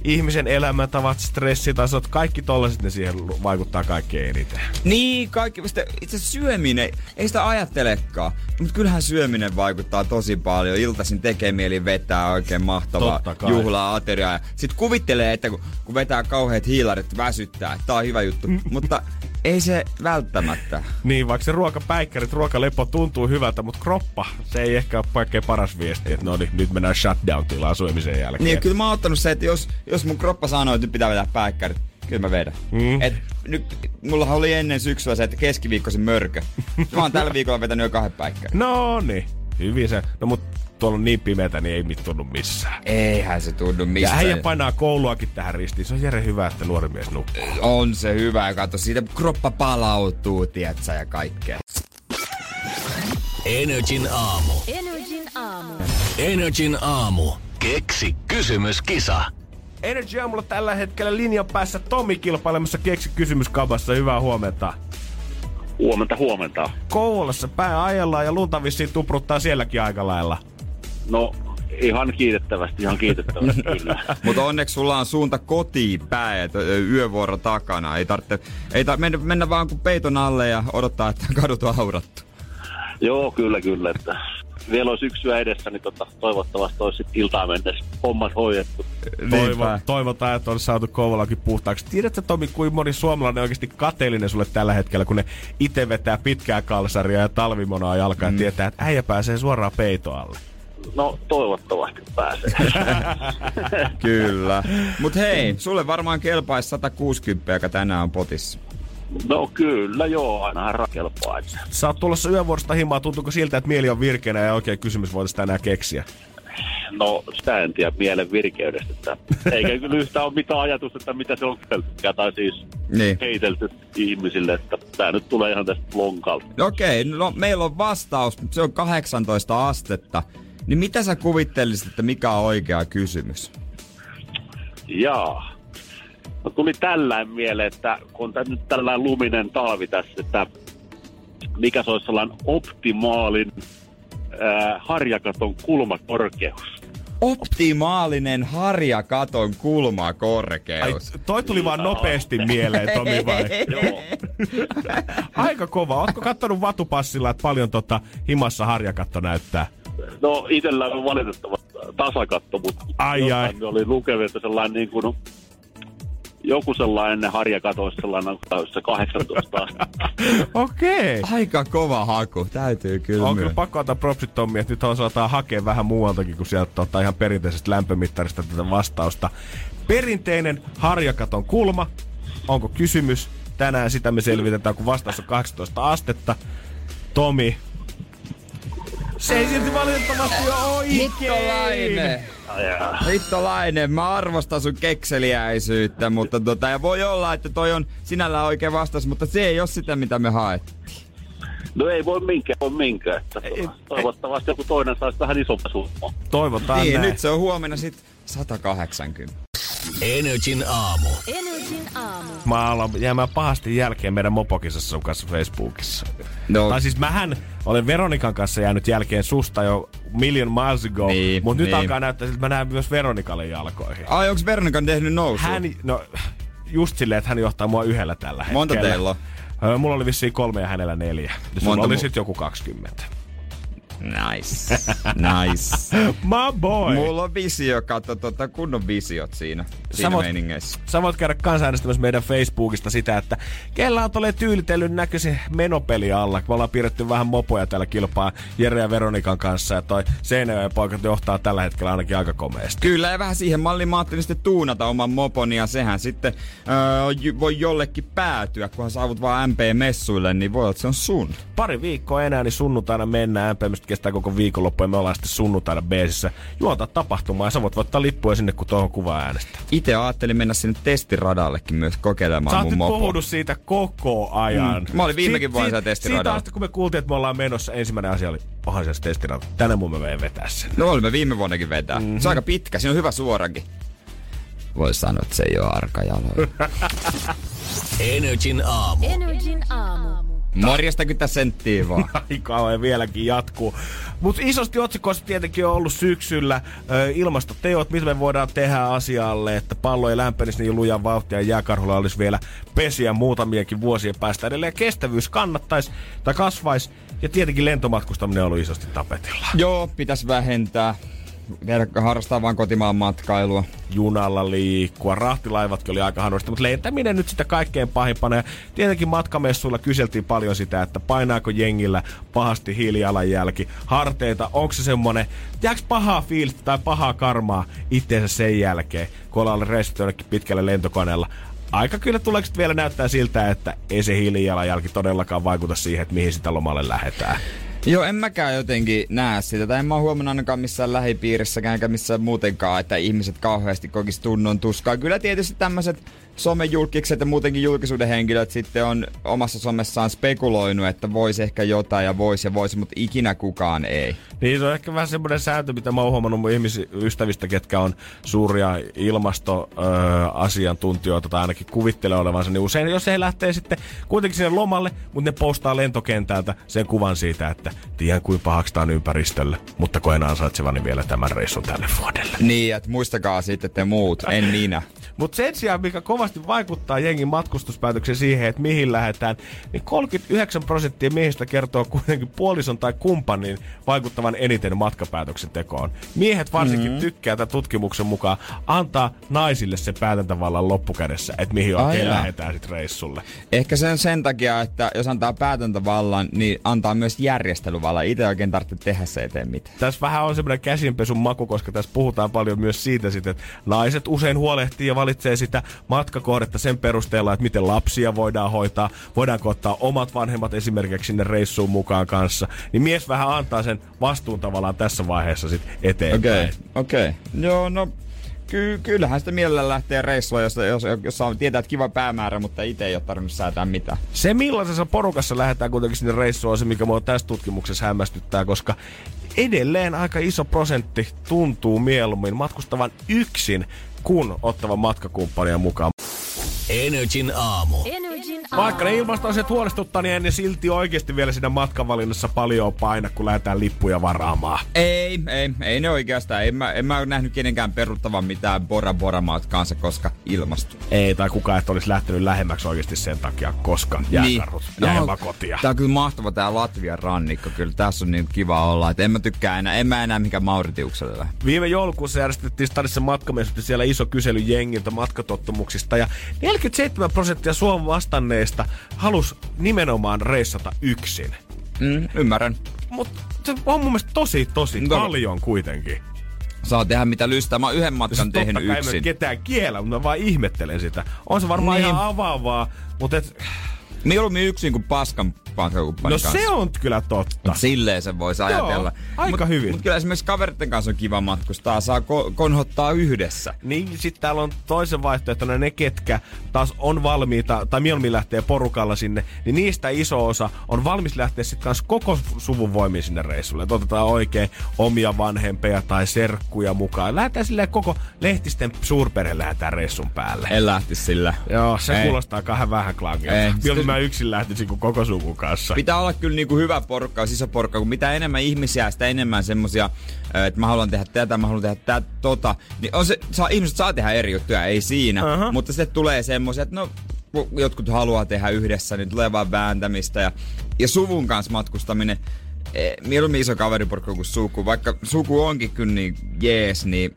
ihmisen elämäntavat, stressitasot, kaikki tollaset, ne siihen vaikuttaa kaikkein eniten. Niin, kaikki. Itse syöminen, ei sitä ajattelekaan. Mutta kyllähän syöminen vaikuttaa tosi paljon. Iltaisin tekee mieli vetää oikein mahtavaa juhlaa ateriaa. Sitten kuvittelee, että kun vetää kauheat hiilarit, väsyttää. Tää on hyvä juttu. Mutta ei se välttämättä. Niin, vaikka se ruokapäikkärit, ruokalepo tuntuu hyvältä, mutta kroppa, se ei ehkä ole kaikkein paras viesti, että nyt mennään shutdown-tilaan syömisen jälkeen. Niin, kyllä mä oon ottanut se, että jos mun kroppa sanoo, että nyt pitää vetää päikkärit, kyllä mä vedän. Mullahan oli ennen syksyllä se, että keskiviikkoisen mörkö. Mä oon tällä viikolla vetänyt jo 2 päikkärit. No niin, hyvin se. No mut tuolla on niin pimeätä, niin ei mit tunnu missään. Eihän se tunnu missään. Ja äijä painaa kouluakin tähän ristiin. Se on Jere hyvä, että nuori mies nukkuu. On se hyvä. Ja katso, siitä kroppa palautuu, tietsä, ja kaikkea. Energin aamu. Keksi kysymyskisa. Energia Aamulla tällä hetkellä linjan päässä Tomi kilpailemassa keksi kysymyskabassa. Hyvää huomenta. Huomenta. Kouvolassa pää ajellaan ja lunta vissiin tupruttaa sielläkin aika lailla. No, ihan kiitettävästi, kyllä. Mutta onneksi sulla on suunta kotiin päin, yövuoro takana. Ei tarvitse mennä vaan kuin peiton alle ja odottaa, että kadut on haudattu. Joo, kyllä. Että vielä olisi yksi yö edessä, niin toivottavasti olisi sitten iltaa mennessä hommat hoidettu. Toivotaan, että olisi saatu Kouvolankin puhtaaksi. Tiedätkö, Tomi, kuinka moni suomalainen oikeasti kateellinen sulle tällä hetkellä, kun ne itse vetää pitkää kalsaria ja talvimonaa jalkaan ja tietää, että äijä pääsee suoraan peitoalle? No, toivottavasti pääsee. Kyllä. Mut hei, sulle varmaan kelpaisi 160, joka tänään on potissa. No kyllä, joo, ainahan rakelpaa. Sä oot tulossa yövuorosta himaa. Tuntuuko siltä, että mieli on virkeänä ja oikein kysymys voitaisiin tänään keksiä? No, sitä en tiedä mielen virkeydestä. Eikä kyllä yhtään ole mitään ajatusta, että mitä se on keiteltykään tai siis niin keitelty ihmisille. Että tää nyt tulee ihan tästä lonkalta. Okei, no meillä on vastaus. Se on 18 astetta. Niin mitä sä kuvittelisit, että mikä on oikea kysymys? Jaa. No tuli tällainen mieleen, että kun on nyt tällainen luminen talvi tässä, että mikä se olisi sellainen optimaalin harjakaton kulmakorkeus. Optimaalinen harjakaton kulmakorkeus. Ai, toi tuli vaan nopeasti mieleen, Tomi, vai? Joo. Aika kova. Ootko kattonut vatupassilla, että paljon himassa harjakatto näyttää? No itsellä on valitettavasti tasakatto, mutta jostain oli lukenut, että sellainen niin kuin joku sellainen harjakato olisi sellainen 18 astetta. Okei. Aika kova haku, täytyy kyllä. On kyllä pakko antaa propsit, Tommi, että nyt osataan hakea vähän muualtakin, kun sieltä ottaa ihan perinteisestä lämpömittarista tätä vastausta. Perinteinen harjakaton kulma, onko kysymys? Tänään sitä me selvitetään, kun vastaus on 18 astetta. Tomi. Se ei silti valitettavasti ole oikein. Hittolainen, mä arvostan sun kekseliäisyyttä, mutta ja voi olla, että toi on sinällään oikein vastaus, mutta se ei ole sitä, mitä me haettiin. No ei voi minkään. Toivottavasti joku toinen saisi vähän isomman summan. Toivotaan niin, näin. Nyt se on huomenna sit 180. Energin aamu. Mä alan jäämään pahasti jälkeen meidän mopokisassa sun kanssa Facebookissa. No. Tai siis mähän olen Veronikan kanssa jäänyt jälkeen susta jo million miles ago, niin, mutta nyt alkaa näyttää siltä, että mä näen myös Veronikalle jalkoihin. Ai, onks Veronikan tehnyt nousu? No just silleen, että hän johtaa mua yhdellä tällä hetkellä. Monta teillä on? Mulla oli vissiin 3 ja hänellä 4. Sulla oli sit joku 20. Nice. My boy. Mulla on visio, katso kunnon visiot siinä meiningeissä. Sä voit käydä kansanäänestämässä meidän Facebookista sitä, että kellä on tolleen tyylitellyn näköisen menopeli alla. Me ollaan piirretty vähän mopoja täällä kilpaa Jere ja Veronikan kanssa, ja toi Seinäjoen poikat johtaa tällä hetkellä ainakin aika komeasti. Kyllä, ja vähän siihen malliin mä ajattelin sitten tuunata oman mopon, ja sehän sitten voi jollekin päätyä, kunhan saavut vaan MP-messuille, niin voi olla, että se on sun. Pari viikkoa enää, niin sunnuntaina mennään MP-messuille. Kestää koko viikonloppu ja me ollaan sitten sunnuntaina beesissä. Juontaa tapahtumaa ja sä voit ottaa lippuja sinne, kun tuohon kuvaa äänestää. Itse ajattelin mennä sinne testiradallekin myös kokeilemaan mun mopoa. Sä oot nyt siitä koko ajan. Mä olin viimekin vuonna siellä testiradalla. Siitä asti kun me kuultiin, että me ollaan menossa, ensimmäinen asia oli, onhan siellä testirada. Tänä mun me menen vetää sen. No olimme viime vuonnakin vetää. Se on aika pitkä, siinä on hyvä suorankin. Voi sanoa, että se ei ole arkajaloja. Energin aamu. Morjestakin tässä senttiin vaan. Aikaa ei vieläkin jatkuu. Mutta isosti otsikoissa tietenkin on ollut syksyllä ilmastoteot, mitä me voidaan tehdä asialle, että pallo ei lämpenisi niin lujan vauhtia ja jääkarhulla olisi vielä pesiä muutamienkin vuosien päästä edelleen. Kestävyys kannattaisi tai kasvaisi ja tietenkin lentomatkustaminen on ollut isosti tapetilla. Joo, pitäisi vähentää. Harrastaa vaan kotimaan matkailua. Junalla liikkua. Rahtilaivatkin oli aika hanoista, mutta lentäminen nyt sitä kaikkein pahimpana. Ja tietenkin matkamessuilla kyseltiin paljon sitä, että painaako jengillä pahasti hiilijalanjälki, harteita, onko se semmonen, jääks pahaa fiilistä tai pahaa karmaa itseensä sen jälkeen, kun ollaan reissut jonnekin pitkälle lentokoneella. Aika kyllä tuleeko vielä näyttää siltä, että ei se hiilijalanjälki todellakaan vaikuta siihen, että mihin sitä lomalle lähdetään. Joo, en mäkään jotenkin näe sitä. Tai en mä huomannut ainakaan missään lähipiirissäkään, eikä missään muutenkaan, että ihmiset kauheasti kokis tunnon tuskaa. Kyllä tietysti tämmöiset somejulkikset ja muutenkin julkisuuden henkilöt sitten on omassa somessaan spekuloinut, että vois ehkä jotain ja vois, mutta ikinä kukaan ei. Niin, se on ehkä vähän semmoinen sääntö, mitä mä oon huomannut mun ystävistä, ketkä on suuria ilmastoasiantuntijoita tai ainakin kuvittelee olevansa, niin usein jos he lähtee sitten kuitenkin sinne lomalle, mutta ne postaa lentokentältä sen kuvan siitä, että tiedän kuin pahaksi tää on ympäristölle, mutta koen ansaitsevani vielä tämän reissun tälle vuodelle. Niin, että muistakaa sitten te muut, en minä. Mutta sen sijaan, mikä kovasti vaikuttaa jengin matkustuspäätöksen siihen, että mihin lähdetään, niin 39% miehistä kertoo kuitenkin puolison tai kumppanin vaikuttavan eniten matkapäätöksentekoon. Miehet varsinkin tykkää tämän tutkimuksen mukaan antaa naisille se päätäntävallan loppukädessä, että mihin oikein lähdetään sit reissulle. Ehkä se on sen takia, että jos antaa päätäntävallan, niin antaa myös järjestelyvallan. Itse oikein tarvitsee tehdä se eteen mitään. Tässä vähän on semmoinen käsinpesun maku, koska tässä puhutaan paljon myös siitä, sit, että naiset usein huolehtii ja valitsee sitä matkakohdetta sen perusteella, että miten lapsia voidaan hoitaa, voidaanko ottaa omat vanhemmat esimerkiksi sinne reissuun mukaan kanssa. Niin mies vähän antaa sen vastuun tavallaan tässä vaiheessa sit eteenpäin. Okei. Joo, no kyllähän sitä mielellä lähtee reissua, jos tietää, että kiva päämäärä, mutta itse ei ole tarvinnut säätää mitään. Se millaisessa porukassa lähdetään kuitenkin sinne reissuun on se, mikä mua tässä tutkimuksessa hämmästyttää, koska edelleen aika iso prosentti tuntuu mieluummin matkustavan yksin kun ottavan matkakumppania mukaan. Energin aamu. Vaikka ne ilmastoiset huolestuttaa, niin en silti oikeasti vielä siinä matkanvalinnassa paljon paina, kun lähdetään lippuja varaamaan. Ei ne oikeastaan. En mä ole nähnyt kenenkään peruuttavan mitään Bora Bora matkaansa, koska ilmasto. Ei, tai kukaan et olisi lähtenyt lähemmäksi oikeasti sen takia, koska jääkarhut lähemmä kotia. Tää on kyllä mahtava tää Latvian rannikko. Kyllä tässä on niin kiva olla. Et en mä tykkää enää. En mä enää mikään Mauritiukselle lähde. Viime joulukuussa järjestettiin Stadissa matkamessut ja siellä iso kysely jengiltä matkatottumuksista. Ja 47% Suomen vastanneista halus nimenomaan reissata yksin. Ymmärrän. Mutta se on mun mielestä tosi paljon kuitenkin. Saa tehdä mitä lystää. Mä oon yhden matkan tehnyt yksin. Totta kai en ketään kiellä, mutta mä vaan ihmettelen sitä. On se varmaan ihan avaavaa, mutta mieluummin yksin kuin paskan kanssa. No se on kyllä totta. Silleen sen voisi ajatella. Aika hyvin. Mutta kyllä esimerkiksi kaveritten kanssa on kiva matkustaa. Saa konhottaa yhdessä. Niin sitten täällä on toisen vaihtoehtona ne, ketkä taas on valmiita tai mieluummin lähtee porukalla sinne. Niin niistä iso osa on valmis lähteä sitten kanssa koko suvun voimiin sinne reissulle. Et otetaan oikein omia vanhempia tai serkkuja mukaan. Lähdetään silleen koko lehtisten suurperhe lähdetään reissun päälle. En lähtisi sillä. Joo, se kuulostaakaan vähän klangilta. Mä yksin lähtisin kuin koko suvun kanssa. Pitää olla kyllä niinku hyvä porukka, sisäporukka, kun mitä enemmän ihmisiä, sitä enemmän semmosia, että mä haluan tehdä tätä, mä haluan tehdä tota. Niin on se, ihmiset saa tehdä eri juttuja, ei siinä. Uh-huh. Mutta sitten tulee semmosia, että no jotkut haluaa tehdä yhdessä, niin tulee vaan vääntämistä. Ja suvun kanssa matkustaminen, mieluummin iso kaveriporukka kuin suku. Vaikka suku onkin kyllä niin jees, niin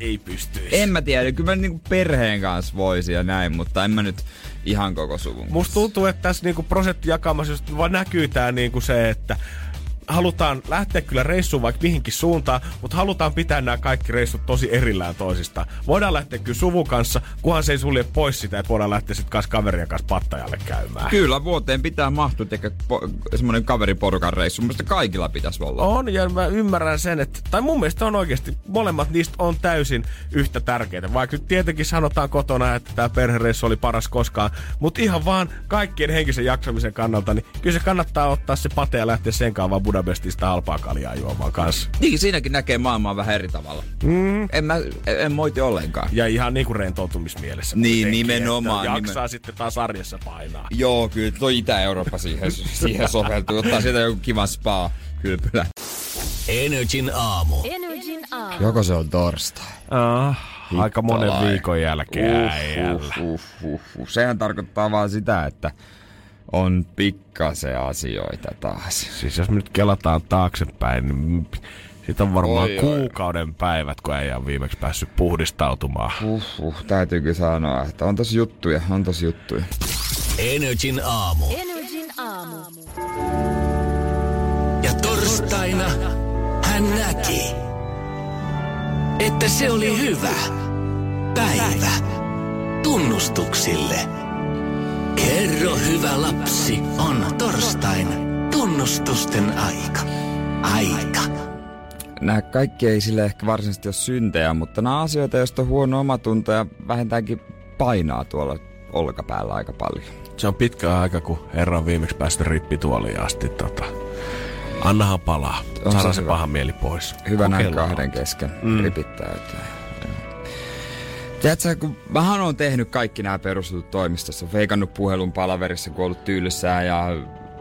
Ei pystyisi. En mä tiedä, kyllä mä niinku perheen kanssa voisin ja näin, mutta en mä nyt ihan koko suvun. Musta tuntuu, että tässä niinku prosenttijakaamassa just vaan näkyy tää niinku se, että halutaan lähteä kyllä reissuun vaikka mihinkin suuntaan, mutta halutaan pitää nämä kaikki reissut tosi erillään toisistaan. Voidaan lähteä kyllä suvun kanssa, kunhan se ei sulje pois sitä, että voidaan lähteä sitten kanssa kaverien kanssa pattajalle käymään. Kyllä, vuoteen pitää mahtua semmoinen kaveriporukan reissu. Mielestäni kaikilla pitäisi olla. On, ja mä ymmärrän sen, että, tai mun mielestä on oikeasti, molemmat niistä on täysin yhtä tärkeitä. Vaikka nyt tietenkin sanotaan kotona, että tämä perhereissu oli paras koskaan, mutta ihan vaan kaikkien henkisen jaksamisen kannalta, niin kyllä se kannattaa ottaa se pate ja lähteä sen kanssa Budapestista halpaa kaljaa juomaan kanssa. Niin, siinäkin näkee maailmaa vähän eri tavalla. En moiti ollenkaan. Ja ihan niinku rentoutumismielessä. Niin, nimenomaan. Jaksaa sitten taas arjessa painaa. Joo, kyllä toi Itä-Eurooppa siihen soveltuu. Ottaa sieltä joku kiva spa-hylpylä. Energin aamu. Joko se on torstai? Aika monen viikon jälkeen äijällä. Sehän tarkoittaa vaan sitä, että on pikkasen asioita taas. Siis jos me nyt kelataan taaksepäin, niin sit on varmaan kuukauden päivät, kun ei ole viimeksi päässyt puhdistautumaan. Täytyykö sanoa, että on tosi juttuja, Energin aamu. Ja torstaina hän näki, että se oli hyvä päivä tunnustuksille. Kerro hyvä lapsi, on torstain tunnustusten aika. Nämä kaikki ei sille ehkä varsinaisesti ole syntejä, mutta nämä asioita, joista on huono omatunto ja vähintäänkin painaa tuolla olkapäällä aika paljon. Se on pitkä aika, kun herra on viimeksi päästy rippituoliin asti. Annahan palaa, saadaan se paha mieli pois. Hyvä näin kahden kesken ripittäytyä. Tiedätkö, kun mähän oon tehnyt kaikki nämä perusjutut toimistossa, feikannut puhelun palaverissa, kun ollut tylsää ja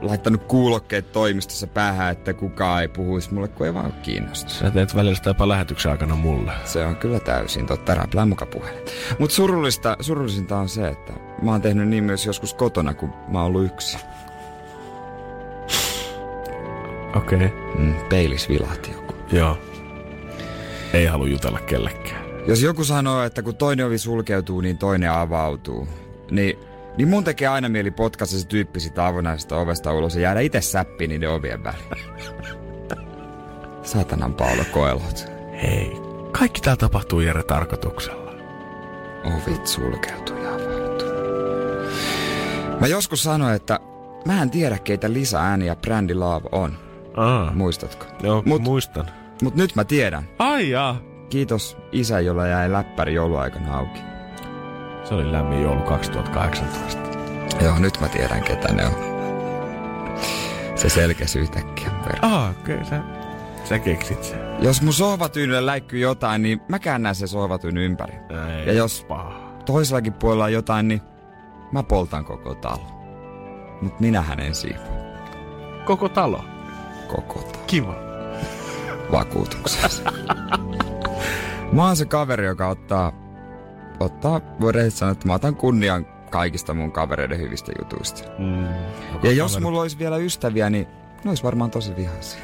laittanut kuulokkeet toimistossa päähän, että kukaan ei puhuisi mulle, kun ei vaan kiinnosta. Sä teet välillä sitä jopa lähetyksen aikana mulle. Se on kyllä täysin totta, räplää muka puhelin. Mut surullisinta on se, että mä oon tehnyt niin myös joskus kotona, kun mä oon ollut yksin. Okei. Okay. Peilis vilahti joku. Joo. Ei halua jutella kellekään. Jos joku sanoo, että kun toinen ovi sulkeutuu, niin toinen avautuu, niin mun tekee aina mieli potkaista se tyyppi sitä avonaisesta ovesta ulos ja jäädä itse säppiin niiden ovien väliin. Saatanan Paolo Koelot. Hei, kaikki tää tapahtuu Jere tarkoituksella. Ovit sulkeutuu ja avautuu. Mä joskus sanoin, että mä en tiedä keitä Lisa Ann ja Brandy Love on. Aa. Muistatko? Joo, muistan. Mut nyt mä tiedän. Ai jaa. Kiitos isä, jolla jäi läppäri jouluaikana auki. Se oli lämmin joulu 2018. Joo, nyt mä tiedän ketä ne on. Se selkesi yhtäkkiä verran. Kyllä sä keksit sen. Jos mun sohvatyynyllä läikkyy jotain, niin mä käännän sen sohvatyynyn ympäri. Ei. Ja jos toisellakin puolella on jotain, niin mä poltan koko talon. Mut minähän en siivoo. Koko talo? Koko talo. Kiva. Vakuutuksessa. Mä oon se kaveri, joka ottaa, voi rehellisesti sanoa, että mä otan kunnian kaikista mun kavereiden hyvistä jutuista. Ja jos mulla olisi vielä ystäviä, niin ne olisi varmaan tosi vihaisia.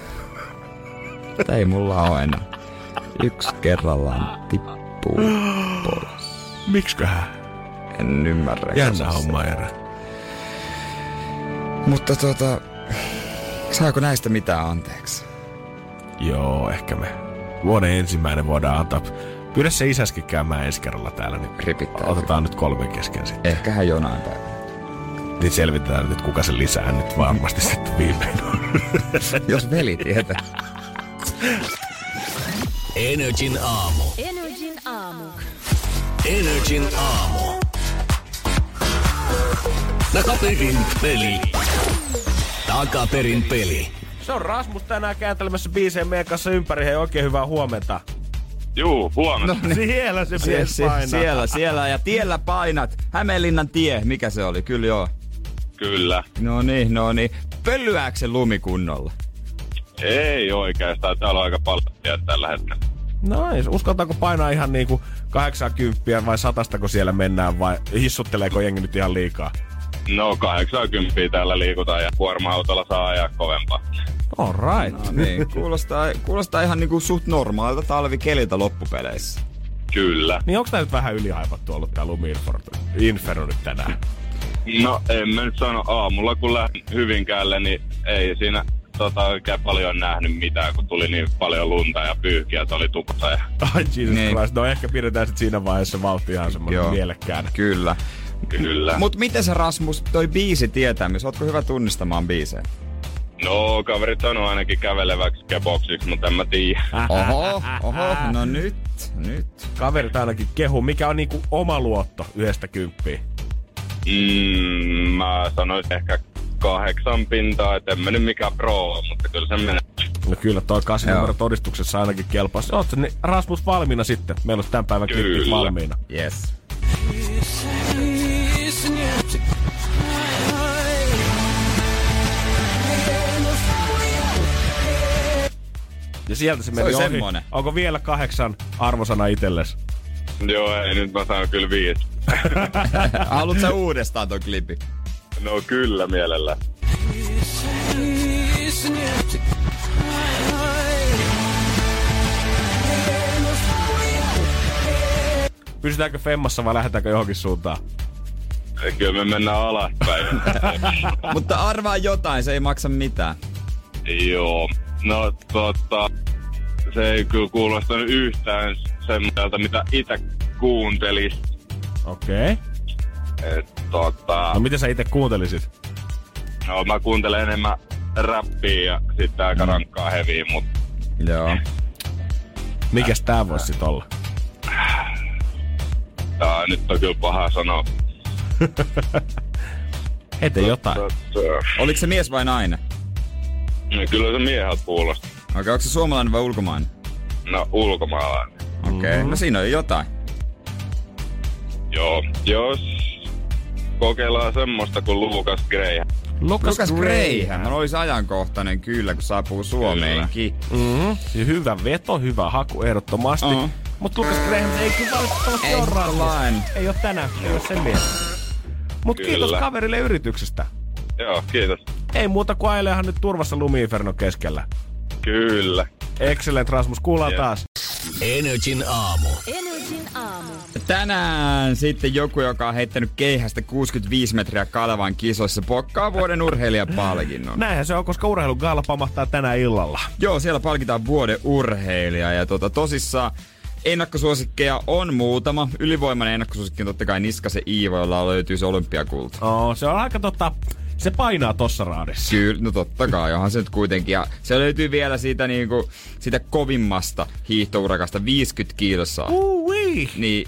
Ei mulla ole enää. Yksi kerrallaan tippuu pois. Miksköhän? En ymmärrä. Jännä homma, Jere. Mutta saako näistä mitään anteeksi? Joo, ehkä me. Vuoden ensimmäinen voidaan antaa. Pyydä se isäskin käymään ensi kerralla täällä. Niin ripittää. Otetaan nyt 3 kesken sitten. Ehkähän jonain päivänä. Niin selvitetään nyt, kuka se lisää nyt varmasti sitten viimein on. Jos veli tietää. Energin aamu. Energin aamu. Energin aamu. Takaperin peli. Se on Rasmus tänään kääntelemässä biisejä meidän kanssa ympäri. Hei, oikein hyvää huomenta. Juu, huomenta. No, niin. Siellä se mies painaa. Siellä ja tiellä painat. Hämeenlinnan tie, mikä se oli? Kyllä joo. Kyllä. No niin. Pöllyääkö se lumi kunnolla? Ei oikeastaan. Täällä on aika paljon tiedä tällä hetkellä. Nois. Uskaltaako painaa ihan niinku 80 vai 100, kun siellä mennään vai hissutteleeko jengi nyt ihan liikaa? No 80 täällä liikutaan ja kuorma-autolla saa ajaa kovempaa. All right. No niin, kuulostaa ihan niinku suht normaalilta talvikeliltä loppupeleissä. Kyllä. Niin onko tää nyt vähän yliaivattu ollut tää lumi-inferno nyt tänään? No en mä nyt sano aamulla, kun lähdin Hyvinkäälle, niin ei siinä oikein paljon nähnyt mitään, kun tuli niin paljon lunta ja pyyhkiä, että oli tuksa. Ja... Ai Jesus Christ, no ehkä pidetään sit siinä vaiheessa vauhti ihan semmoinen mielekkäänä. Kyllä. Kyllä. Mut miten sä Rasmus, toi biisi tietämys, ootko hyvä tunnistamaan biisejä? No, kaverit sanoo ainakin käveleväksi keboksiksi, mutta en mä tiedä. Oho, no nyt. Kaverit ainakin kehu, mikä on niinku oma luotto 1-10? Mä sanoisin ehkä 8 pintaa, et en mä nyt mikään pro, mutta kyllä se menee. No kyllä, toi 8 todistuksessa ainakin kelpasi. Ootko niin Rasmus valmiina sitten? Meillä on tän päivän klippi valmiina. Yes. Ja sieltä se meni semmonen. Onko vielä 8 arvosana itelles? Joo, ei nyt mä saan kyllä 5. Haluut sä uudestaan ton klippi? No kyllä mielellä. Pysytäänkö femmassa vai lähdetäänkö johonkin suuntaan? Kyllä me mennään alaspäin. Mutta arvaa jotain, se ei maksa mitään. Joo. No se ei kyllä kuulostanut yhtään semmoiselta, mitä itse kuuntelis. Okei. Okay. No mitä sä itse kuuntelisit? No mä kuuntelen enemmän räppiä ja sitten aika rankkaa heviä, mutta... Joo. Mikäs tää vois sit olla? Tää nyt on kyllä paha sanoa. Hete jotain. Oliko se mies vai nainen? No, kyllä se miehet kuulosti. Okei, onko se suomalainen vai ulkomainen? No, ulkomaalainen. Okei, no siinä on jotain. Joo, jos kokeillaan semmoista kuin Lukas Graham. Lukas Graham olisi ajankohtainen kyllä, kun saapuu Suomeenkin. Mm-hmm. Hyvä veto, hyvä haku ehdottomasti. Uh-huh. Mutta Lukas Graham ei kyllä valitettavasti ole Rasmus. Ei ole tänään, ei ole sen mies. Mutta kiitos kaverille yrityksestä. Joo, kiitos. Ei muuta kuin ajelehan nyt turvassa lumi-inferno keskellä. Kyllä. Excellent Rasmus, kuullaan taas. Energin aamu. Tänään sitten joku, joka on heittänyt keihästä 65 metriä kalvaan kisoissa, pokkaa vuoden urheilijapalkinnon. Näinhän se on, koska urheilun gaala pamahtaa tänään illalla. Joo, siellä palkitaan vuoden urheilija ja tosissaan ennakkosuosikkeja on muutama. Ylivoimainen ennakkosuosikki on totta kai Niskasen Iivo, jolla löytyy se olympiakulta. Oo, se on aika se painaa tossa raadissa. Kyllä, no totta kai, johan se nyt kuitenkin. Ja se löytyy vielä siitä, niinku, siitä kovimmasta hiihtourakasta 50 kilossa. Uui! Niin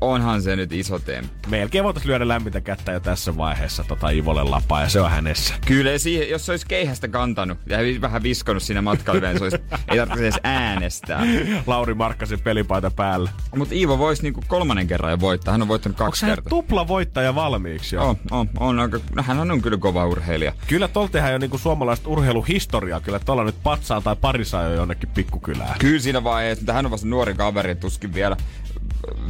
onhan se nyt iso temppu. Melkein voitaisiin lyödä lämmintä kättä jo tässä vaiheessa Iivolle lapaa ja se on hänessä. Kyllä, siihen, jos se olisi keihästä kantanut ja vähän viskonut siinä matkalla, niin se olisi, ei tarvitse edes äänestää. Lauri Markkasen pelipaita päällä. Mutta Iivo voisi niinku kolmannen kerran jo voittaa. Hän on voittanut 2 kertaa. Tupla voittaja valmiiksi jo? On. Hän on kyllä kova urheilija. Kyllä toltehän jo niinku suomalaista urheiluhistoriaa. Kyllä tuolla nyt patsaa tai parissa jo jonnekin pikkukylään. Kyllä siinä vaiheessa, että hän on vasta nuori kaveri, tuskin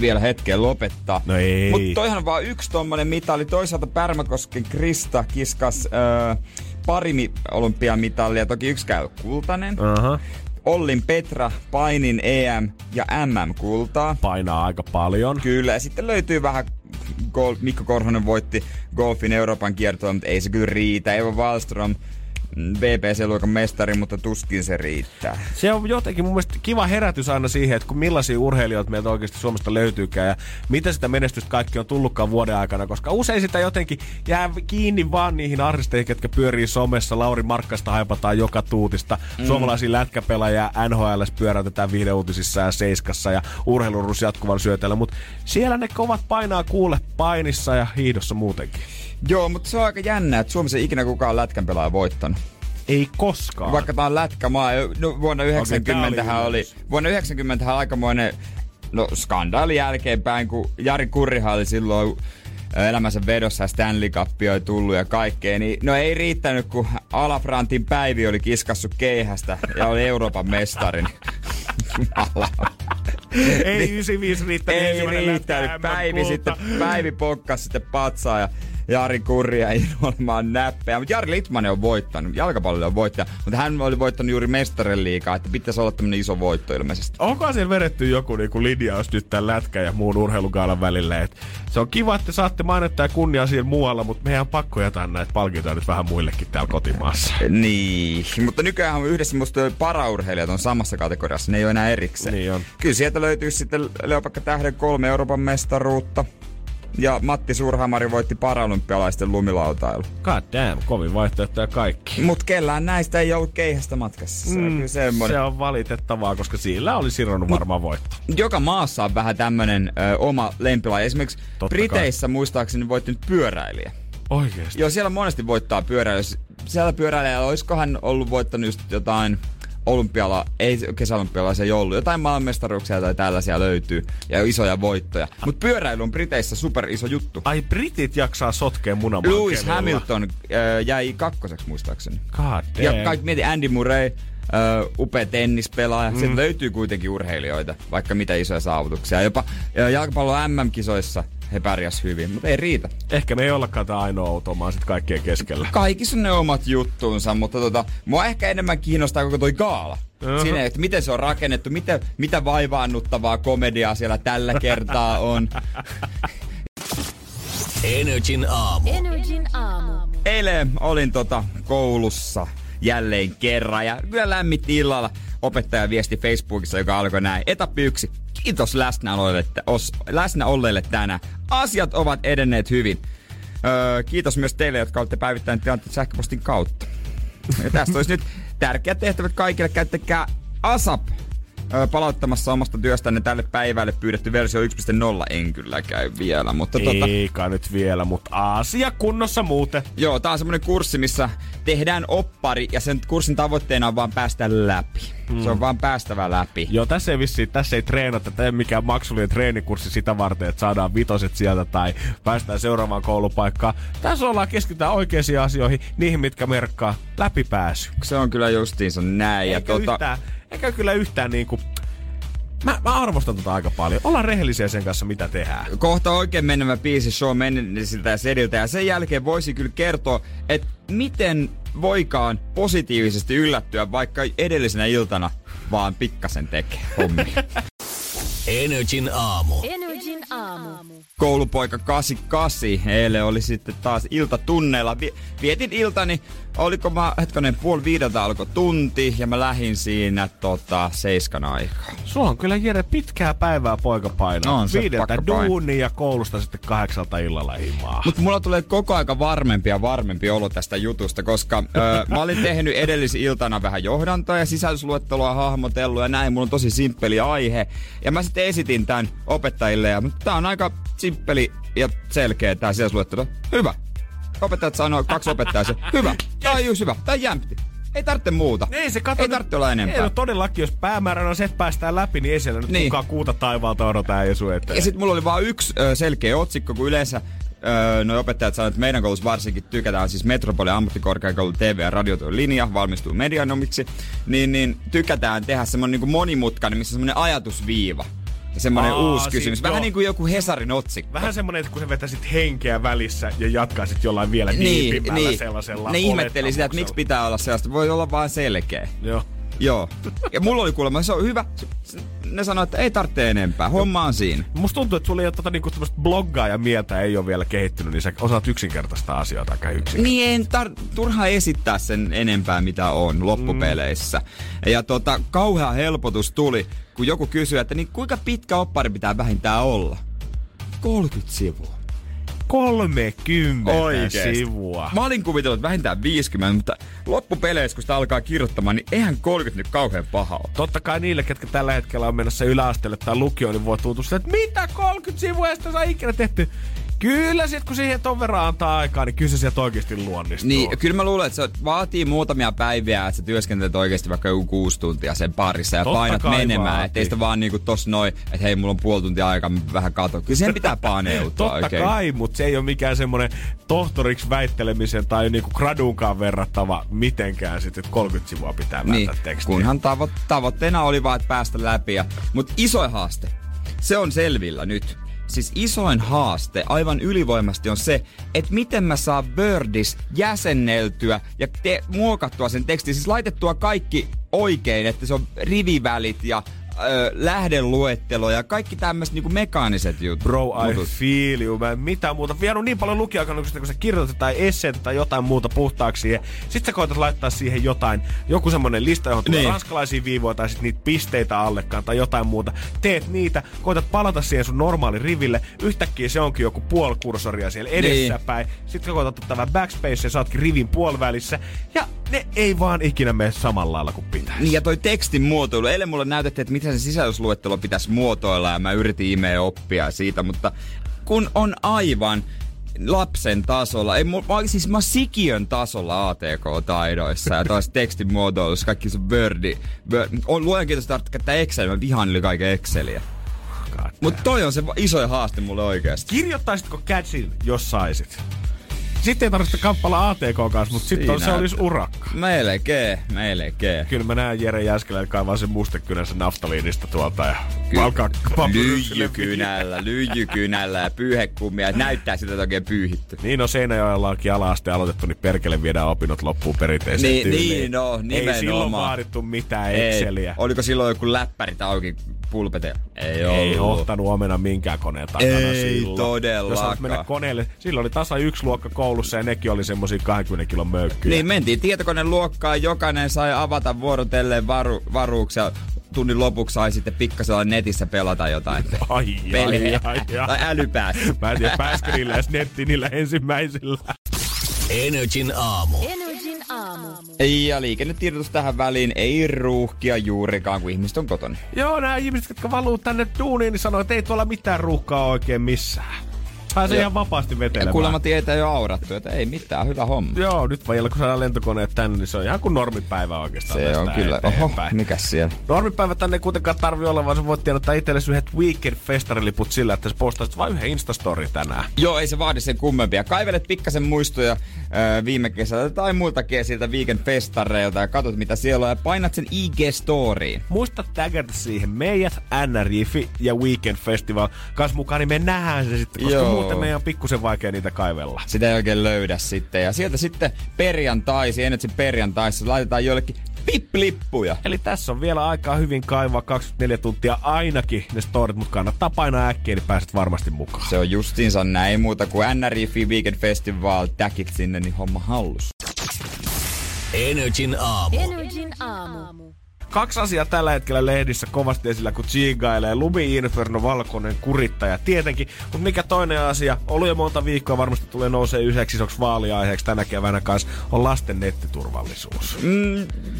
vielä hetken lopettaa. No ei. Mut toihan on vaan yksi tommonen mitali. Toisaalta Pärmäkosken Krista kiskas parimi olympiamitalia. Toki yksi käy kultainen. Uh-huh. Ollin Petra painin EM ja MM kultaa. Painaa aika paljon. Kyllä. Ja sitten löytyy vähän Mikko Korhonen voitti golfin Euroopan kiertoa, mutta ei se kyllä riitä. Eeva Wallström VPC-luokan mestari, mutta tuskin se riittää. Se on jotenkin mun mielestä kiva herätys aina siihen, että millaisia urheilijoita meiltä oikeasti Suomesta löytyykään ja mitä sitä menestystä kaikki on tullutkaan vuoden aikana, koska usein sitä jotenkin jää kiinni vaan niihin artisteihin, ketkä pyörii somessa. Lauri Markkasta haipataan joka tuutista. Suomalaisia lätkäpelaajia NHL:ssä pyöräytetään viihdeuutisissa ja Seiskassa ja urheilurus jatkuvan syötellä, mutta siellä ne kovat painaa kuule painissa ja hiihdossa muutenkin. Joo, mutta se on aika jännää, että Suomessa ei ikinä kukaan lätkänpelaaja voittanut. Ei koskaan. Vaikka tää on lätkämaa. No, vuonna 90 oli aikamoinen skandaali jälkeenpäin, kun Jari Kurrihan oli silloin elämänsä vedossa ja Stanley Cupia oli tullut ja kaikkea. Niin, no ei riittänyt, kun Alafrantin Päivi oli kiskassut keihästä ja oli Euroopan mestarin. Ei 95 riittänyt. Ei riittänyt. Päivi pokkas sitten patsaa ja Jari Kurria ei olemaan näppejä, mutta Jari Litmanen on voittanut, jalkapallolla on voittaja, mutta hän oli voittanut juuri mestarien liigaa, että pitäisi olla tämmönen iso voitto ilmeisesti. Onko siellä vedetty joku niinku linjaus nyt tämän lätkän ja muun urheilugaalan välillä, että se on kiva, että saatte mainittaa kunniaa siellä muualla, mutta meidän on pakko jätää näitä palkintoja nyt vähän muillekin täällä kotimaassa. Niin, mutta nykyään on yhdessä musta paraurheilijat on samassa kategoriassa, ne ei ole enää erikseen. Niin on. Kyllä sieltä löytyy sitten Leopakka Tähden 3 Euroopan mestaruutta. Ja Matti Suurhamari voitti paralympialaisten lumilautailu. God damn, kovin vaihtoehtoja kaikki. Mut kellään näistä ei ollut keihästä matkassa. Se on, se on valitettavaa, koska sillä oli sirronut varmaan voitto. Joka maassa on vähän tämmönen oma lempilaji. Esimerkiksi totta Briteissä kai. Muistaakseni voitti nyt pyöräilijä. Oikeesti? Joo, siellä monesti voittaa pyöräilijä. Siellä pyöräilijällä olisikohan ollut voittanut just jotain kesäolympialaisia ei ollut. Jotain maailmanmestaruuksia tai tällaisia löytyy ja isoja voittoja. Mut pyöräily on Briteissä super iso juttu. Ai, britit jaksaa sotkea munamaan. Lewis Hamilton jäi 2. muistaakseni. God damn. Ja kaikki mieti Andy Murray, upea tennispelaaja. Sieltä löytyy kuitenkin urheilijoita, vaikka mitä isoja saavutuksia. Jopa jalkapallon MM-kisoissa he pärjäs hyvin, mutta ei riitä. Ehkä me ei ollakaan tää ainoa automaa sit kaikkien keskellä. Kaikissa on ne omat juttuunsa, mutta mua ehkä enemmän kiinnostaa koko toi gaala. Siinä, että miten se on rakennettu, mitä vaivaannuttavaa komediaa siellä tällä kertaa on. Energin aamu. Eilen olin koulussa jälleen kerran ja kyllä lämmitti illalla. Opettaja viesti Facebookissa, joka alkoi näin. Etappi 1. Kiitos läsnä olleille tänään. Asiat ovat edenneet hyvin. Kiitos myös teille, jotka olette päivittäin tilanteet sähköpostin kautta. Ja tästä olisi nyt tärkeät tehtävät kaikille. Käyttäkää ASAP palauttamassa omasta työstänne tälle päivälle pyydetty versio 1.0. En kyllä käy vielä, mutta eikä nyt vielä, mutta asia kunnossa muuten. Joo, tää on semmonen kurssi, missä tehdään oppari ja sen kurssin tavoitteena on vaan päästä läpi. Se on vaan päästävä läpi. Joo, tässä ei treenata, tämä ei mikään maksullinen treenikurssi sitä varten, että saadaan vitoset sieltä tai päästään seuraavaan koulupaikkaan. Tässä ollaan keskitytään oikeisiin asioihin, niihin mitkä merkkaa läpipääsy. Se on kyllä justiinsa näin. Eikä kyllä yhtään niinku... Mä arvostan tota aika paljon. Ollaan rehellisiä sen kanssa, mitä tehdään. Kohta oikein menevä biisi show mennenisiltä ja sediltä. Ja sen jälkeen voisi kyllä kertoa, että miten voikaan positiivisesti yllättyä, vaikka edellisenä iltana vaan pikkasen tekee hommia. Energin aamu. Energin aamu. Koulupoika 88. Eilen oli sitten taas iltatunneilla. Vietin iltani. Oliko mä, puoli viideltä alkoi tunti ja mä lähdin siinä 7 aikaa. Sulla on kyllä Jere pitkää päivää poikapainoa. On se viideltä duuni ja koulusta sitten 8 illalla himaa. Mutta mulla tulee koko aika varmempi ja varmempi olo tästä jutusta, koska mä olin tehnyt edellisiltana vähän johdantoa ja sisällysluettelua hahmotellut ja näin. Mulla on tosi simppeli aihe. Ja mä sitten esitin tän opettajille ja tää on aika simppeli ja selkeä tää sisällysluettelo. Hyvä. Opettajat sanoo, 2 opettajaa se. Hyvä. Tää on just hyvä. Tää on jämpti. Ei tarvitse muuta. Ei tarvitse olla enempää. Ei, no todellakin, jos päämääränä on se, että päästään läpi, niin ei siellä nyt kukaan kuuta taivaalta odotaan ja sun eteen. Ja sit mulla oli vaan yksi selkeä otsikko, kun yleensä noi opettajat sanoo, että meidän koulussa varsinkin tykätään, siis Metropolian ammattikorkeakoulun TV- ja radiotyön linja, valmistuu medianomiksi, niin tykätään tehdä semmonen niinku monimutkainen, missä on semmonen ajatusviiva. Semmoinen uusi kysymys. Vähän niin kuin joku Hesarin otsikko. Vähän semmoinen, että kun sä vetäisit henkeä välissä ja jatkaisit jollain vielä viipimmällä sellaisella ne ihmetteli sitä, että miksi pitää olla sellaista. Voi olla vaan selkeä. Joo. Ja mulla oli kuulemma, se on hyvä. Ne sanoi, että ei tarvitse enempää. Homma on siinä. Musta tuntuu, että sulla ei ole niinku tämmöistä bloggaa ja mieltä ei ole vielä kehittynyt, niin sä osaat yksinkertaista asioita aika yksin. Niin, en turha esittää sen enempää, mitä on loppupeleissä. Ja kauhea helpotus tuli, kun joku kysyy, että niin kuinka pitkä oppari pitää vähintään olla? 30 sivua. 30 oikeesti. Sivua. Mä olin kuvitellut vähintään 50, mutta loppupeleissä, kun sitä alkaa kirjoittamaan, niin eihän 30 nyt kauhean paha ole. Totta kai niille, ketkä tällä hetkellä on menossa yläasteelle tai lukioon, niin voi tuntua sitä, että mitä 30 sivua ei sitä saa ikinä tehty. Kyllä sit, kun siihen ton verran antaa aikaa, niin kyllä se sieltä oikeesti luonnistuu. Niin, kyllä mä luulen, että se vaatii muutamia päiviä, että sä työskentelet oikeesti vaikka joku 6 tuntia sen parissa ja totta painat menemään. Ettei sitä vaan niinku tossa noin, että hei, mulla on puoli tuntia aikaa, mä vähän katon. Kyllä sen pitää paneuttaa totta oikein. Kai, mut se ei oo mikään semmonen tohtoriksi väittelemisen tai niinku graduunkaan verrattava mitenkään sit, että 30 sivua pitää välttää niin, tekstiä. Kunhan tavoitteena oli vaan, että päästä läpi. Mut isoin haaste, se on selvillä nyt. Siis isoin haaste aivan ylivoimasti on se, että miten mä saan Wordis jäsenneltyä ja muokattua sen tekstin. Siis laitettua kaikki oikein, että se on rivivälit ja lähdeluettelo ja kaikki tämmöiset niinku mekaaniset jutut. Bro, I feel you. Mä en mitään muuta. Vielä on niin paljon lukiaikannuksia, kun sä kirjoitat tai esseitä tai jotain muuta puhtaaksi. Ja sit sä koetat laittaa siihen jotain, joku semmonen lista, johon tulee ranskalaisia viivoja tai sit niitä pisteitä allekaan tai jotain muuta. Teet niitä, koetat palata siihen sun normaali riville. Yhtäkkiä se onkin joku puolikursoria siellä edessäpäin. Niin. Sit sä koetat ottaa vähän backspace ja saatkin rivin puolivälissä. Ja ne ei vaan ikinä mene samalla lailla kuin pitäisi. Niin ja toi tekstin muotoilu. Eilen mulle näytettiin, että sen sisällysluettelo pitäisi muotoilla ja mä yritin imeä oppia siitä, mutta kun on aivan lapsen tasolla, mä oon sikiön tasolla ATK-taidoissa ja taas tekstin muotoilussa, kaikki se Wordi. Luojan kiitos, että tarvitsee Excel, mä vihaan yli kaiken Exceliä. Mutta toi on se iso haaste mulle oikeesti. Kirjoittaisitko catchin, jos saisit? Sitten ei tarvitse kamppailla ATK kanssa, mutta sitten se olisi urakka. Melkein. Kyllä mä näen Jere Jääskeläinen kaivaa sen mustekynänsä naftaliinista tuolta ja alkaa lyijykynällä ja pyyhekummia. Näyttää siltä, että oikein pyyhitty. Niin on Seinäjoellaankin ala-aste aloitettu, niin perkele viedään opinnot loppuun perinteisen tyyliin. Niin on, nimenomaan. Ei silloin vaadittu mitään Exceliä. Oliko silloin joku läppäri auki? Pulpete. Ei ohtanut omena minkään koneen takana silloin. Todellakaan. Jos olet mennä koneelle, silloin oli tasa 1 luokka koulussa ja nekin oli semmosia 20 kilon möykkyjä. Niin, mentiin tietokoneluokkaan, jokainen sai avata vuorotelleen varuuksia. Tunnin lopuksi sai sitten pikkasella netissä pelata jotain peliä. Tai älypääs. Mä en tiedä, pääskö niillä edes nettiin niillä ensimmäisillä. Energin aamu. Energin aamu. Ja liikennetiedotus tähän väliin, ei ruuhkia juurikaan, kun ihmiset on kotona. Joo, nämä ihmiset, jotka valuu tänne duuniin, niin sanoo, että ei tuolla mitään ruuhkaa oikein missään. Pääsee ihan vapaasti vetelemään. Ja kuulemma tietää jo aurattu, että ei mitään, hyvä homma. Joo, nyt vajilla kun saadaan lentokoneet tänne, niin se on ihan kuin normipäivä oikeastaan. Se on kyllä. Oho, mikäs siellä? Normipäivä tänne ei kuitenkaan tarvi olla, vaan sä voit tiedottaa itsellesi yhdet weekend-festariliput sillä, että sä postaisit vain yhden Instastory tänään. Joo, ei se vaadi sen kummempia. Kaivelet pikkasen muistoja viime kesältä tai muilta kesiltä weekend-festareilta ja katot mitä siellä on ja painat sen IG-storyin. Muista tagata siihen meidät, NRJFI ja Weekend Festival. Kas mukaan, niin me nähdään se sitten, koska muuten meidän on pikkusen vaikea niitä kaivella. Sitä ei oikein löydä sitten. Ja sieltä sitten perjantaisi, ennen sen perjantaisi, laitetaan joillekin piplippuja. Eli tässä on vielä aikaa hyvin kaivaa 24 tuntia ainakin ne storit, mutta kannattaa painaa äkkiä, niin pääset varmasti mukaan. Se on justiinsa näin muuta kuin NRJFI Weekend Festival, täkit sinne, niin homma hallus. Energin aamu. Energin aamu. Kaksi asiaa tällä hetkellä lehdissä kovasti esillä, kun tsiigailee lumi-inferno, valkoinen kurittaja tietenkin. Mutta mikä toinen asia, ollut jo monta viikkoa, varmasti tulee nousee yhdeksi isoksi vaaliaiheeksi tänä keväänä kanssa, on lasten nettiturvallisuus.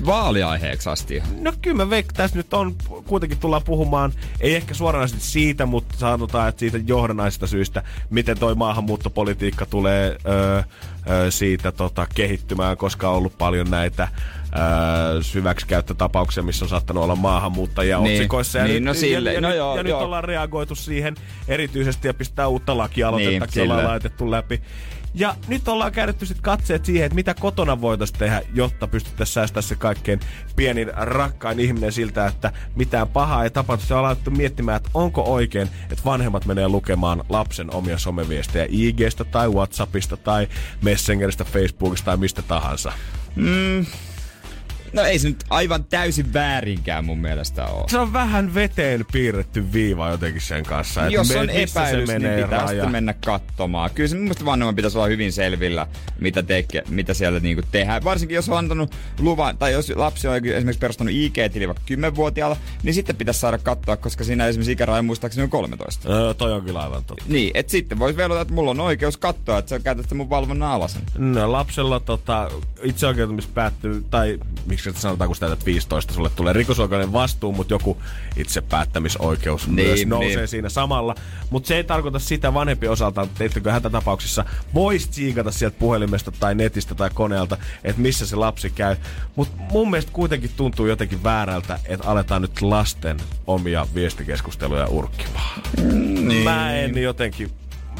Vaaliaiheeksi asti. No kyllä mä veikkaan, tässä nyt on, kuitenkin tullaan puhumaan, ei ehkä suoranaisesti siitä, mutta sanotaan, että siitä johdannaisista syistä, miten toi maahanmuuttopolitiikka tulee siitä kehittymään, koska on ollut paljon näitä hyväksikäyttötapauksia, missä on saattanut olla maahanmuuttajia niin, otsikoissa. Ja, niin, nyt ollaan reagoitu siihen erityisesti ja pistää uutta lakialoitettakin, niin, ollaan laitettu läpi. Ja nyt ollaan käytetty sit katseet siihen, että mitä kotona voitaisiin tehdä, jotta pystyttäisiin säästää se kaikkein pienin rakkain ihminen siltä, että mitään pahaa ei tapahdu. Se on laitettu miettimään, että onko oikein, että vanhemmat menee lukemaan lapsen omia someviestejä IG:stä tai WhatsAppista tai Messengeristä, Facebookista tai mistä tahansa. No ei se nyt aivan täysin väärinkään mun mielestä ole. Se on vähän veteen piirretty viiva jotenkin sen kanssa. Jos on epäilys, niin pitää sitten mennä katsomaan. Kyllä se mun mielestä vanhemman pitäisi olla hyvin selvillä, mitä siellä niinku tehdään. Varsinkin jos on antanut luvan, tai jos lapsi on esimerkiksi perustanut IG-tili vaikka 10-vuotiaalla, niin sitten pitäisi saada katsoa, koska siinä esimerkiksi ikäraja muistaakseni on 13. Toi on kyllä aivan totta. Niin, että sitten voisi velvoittaa, että mulla on oikeus katsoa, että sä käytät mun valvonnan alasen. No lapsella itseoikeutumis päättyy, tai sanotaan, kun sitä 15 sulle tulee rikosoikeuden vastuu, mutta joku itse päättämisoikeus myös nousee siinä samalla. Mutta se ei tarkoita sitä vanhempi osaltaan, että ettekö hätätapauksissa voisi tsiikata sieltä puhelimesta tai netistä tai koneelta, että missä se lapsi käy. Mutta mun mielestä kuitenkin tuntuu jotenkin väärältä, että aletaan nyt lasten omia viestikeskusteluja urkkimaan.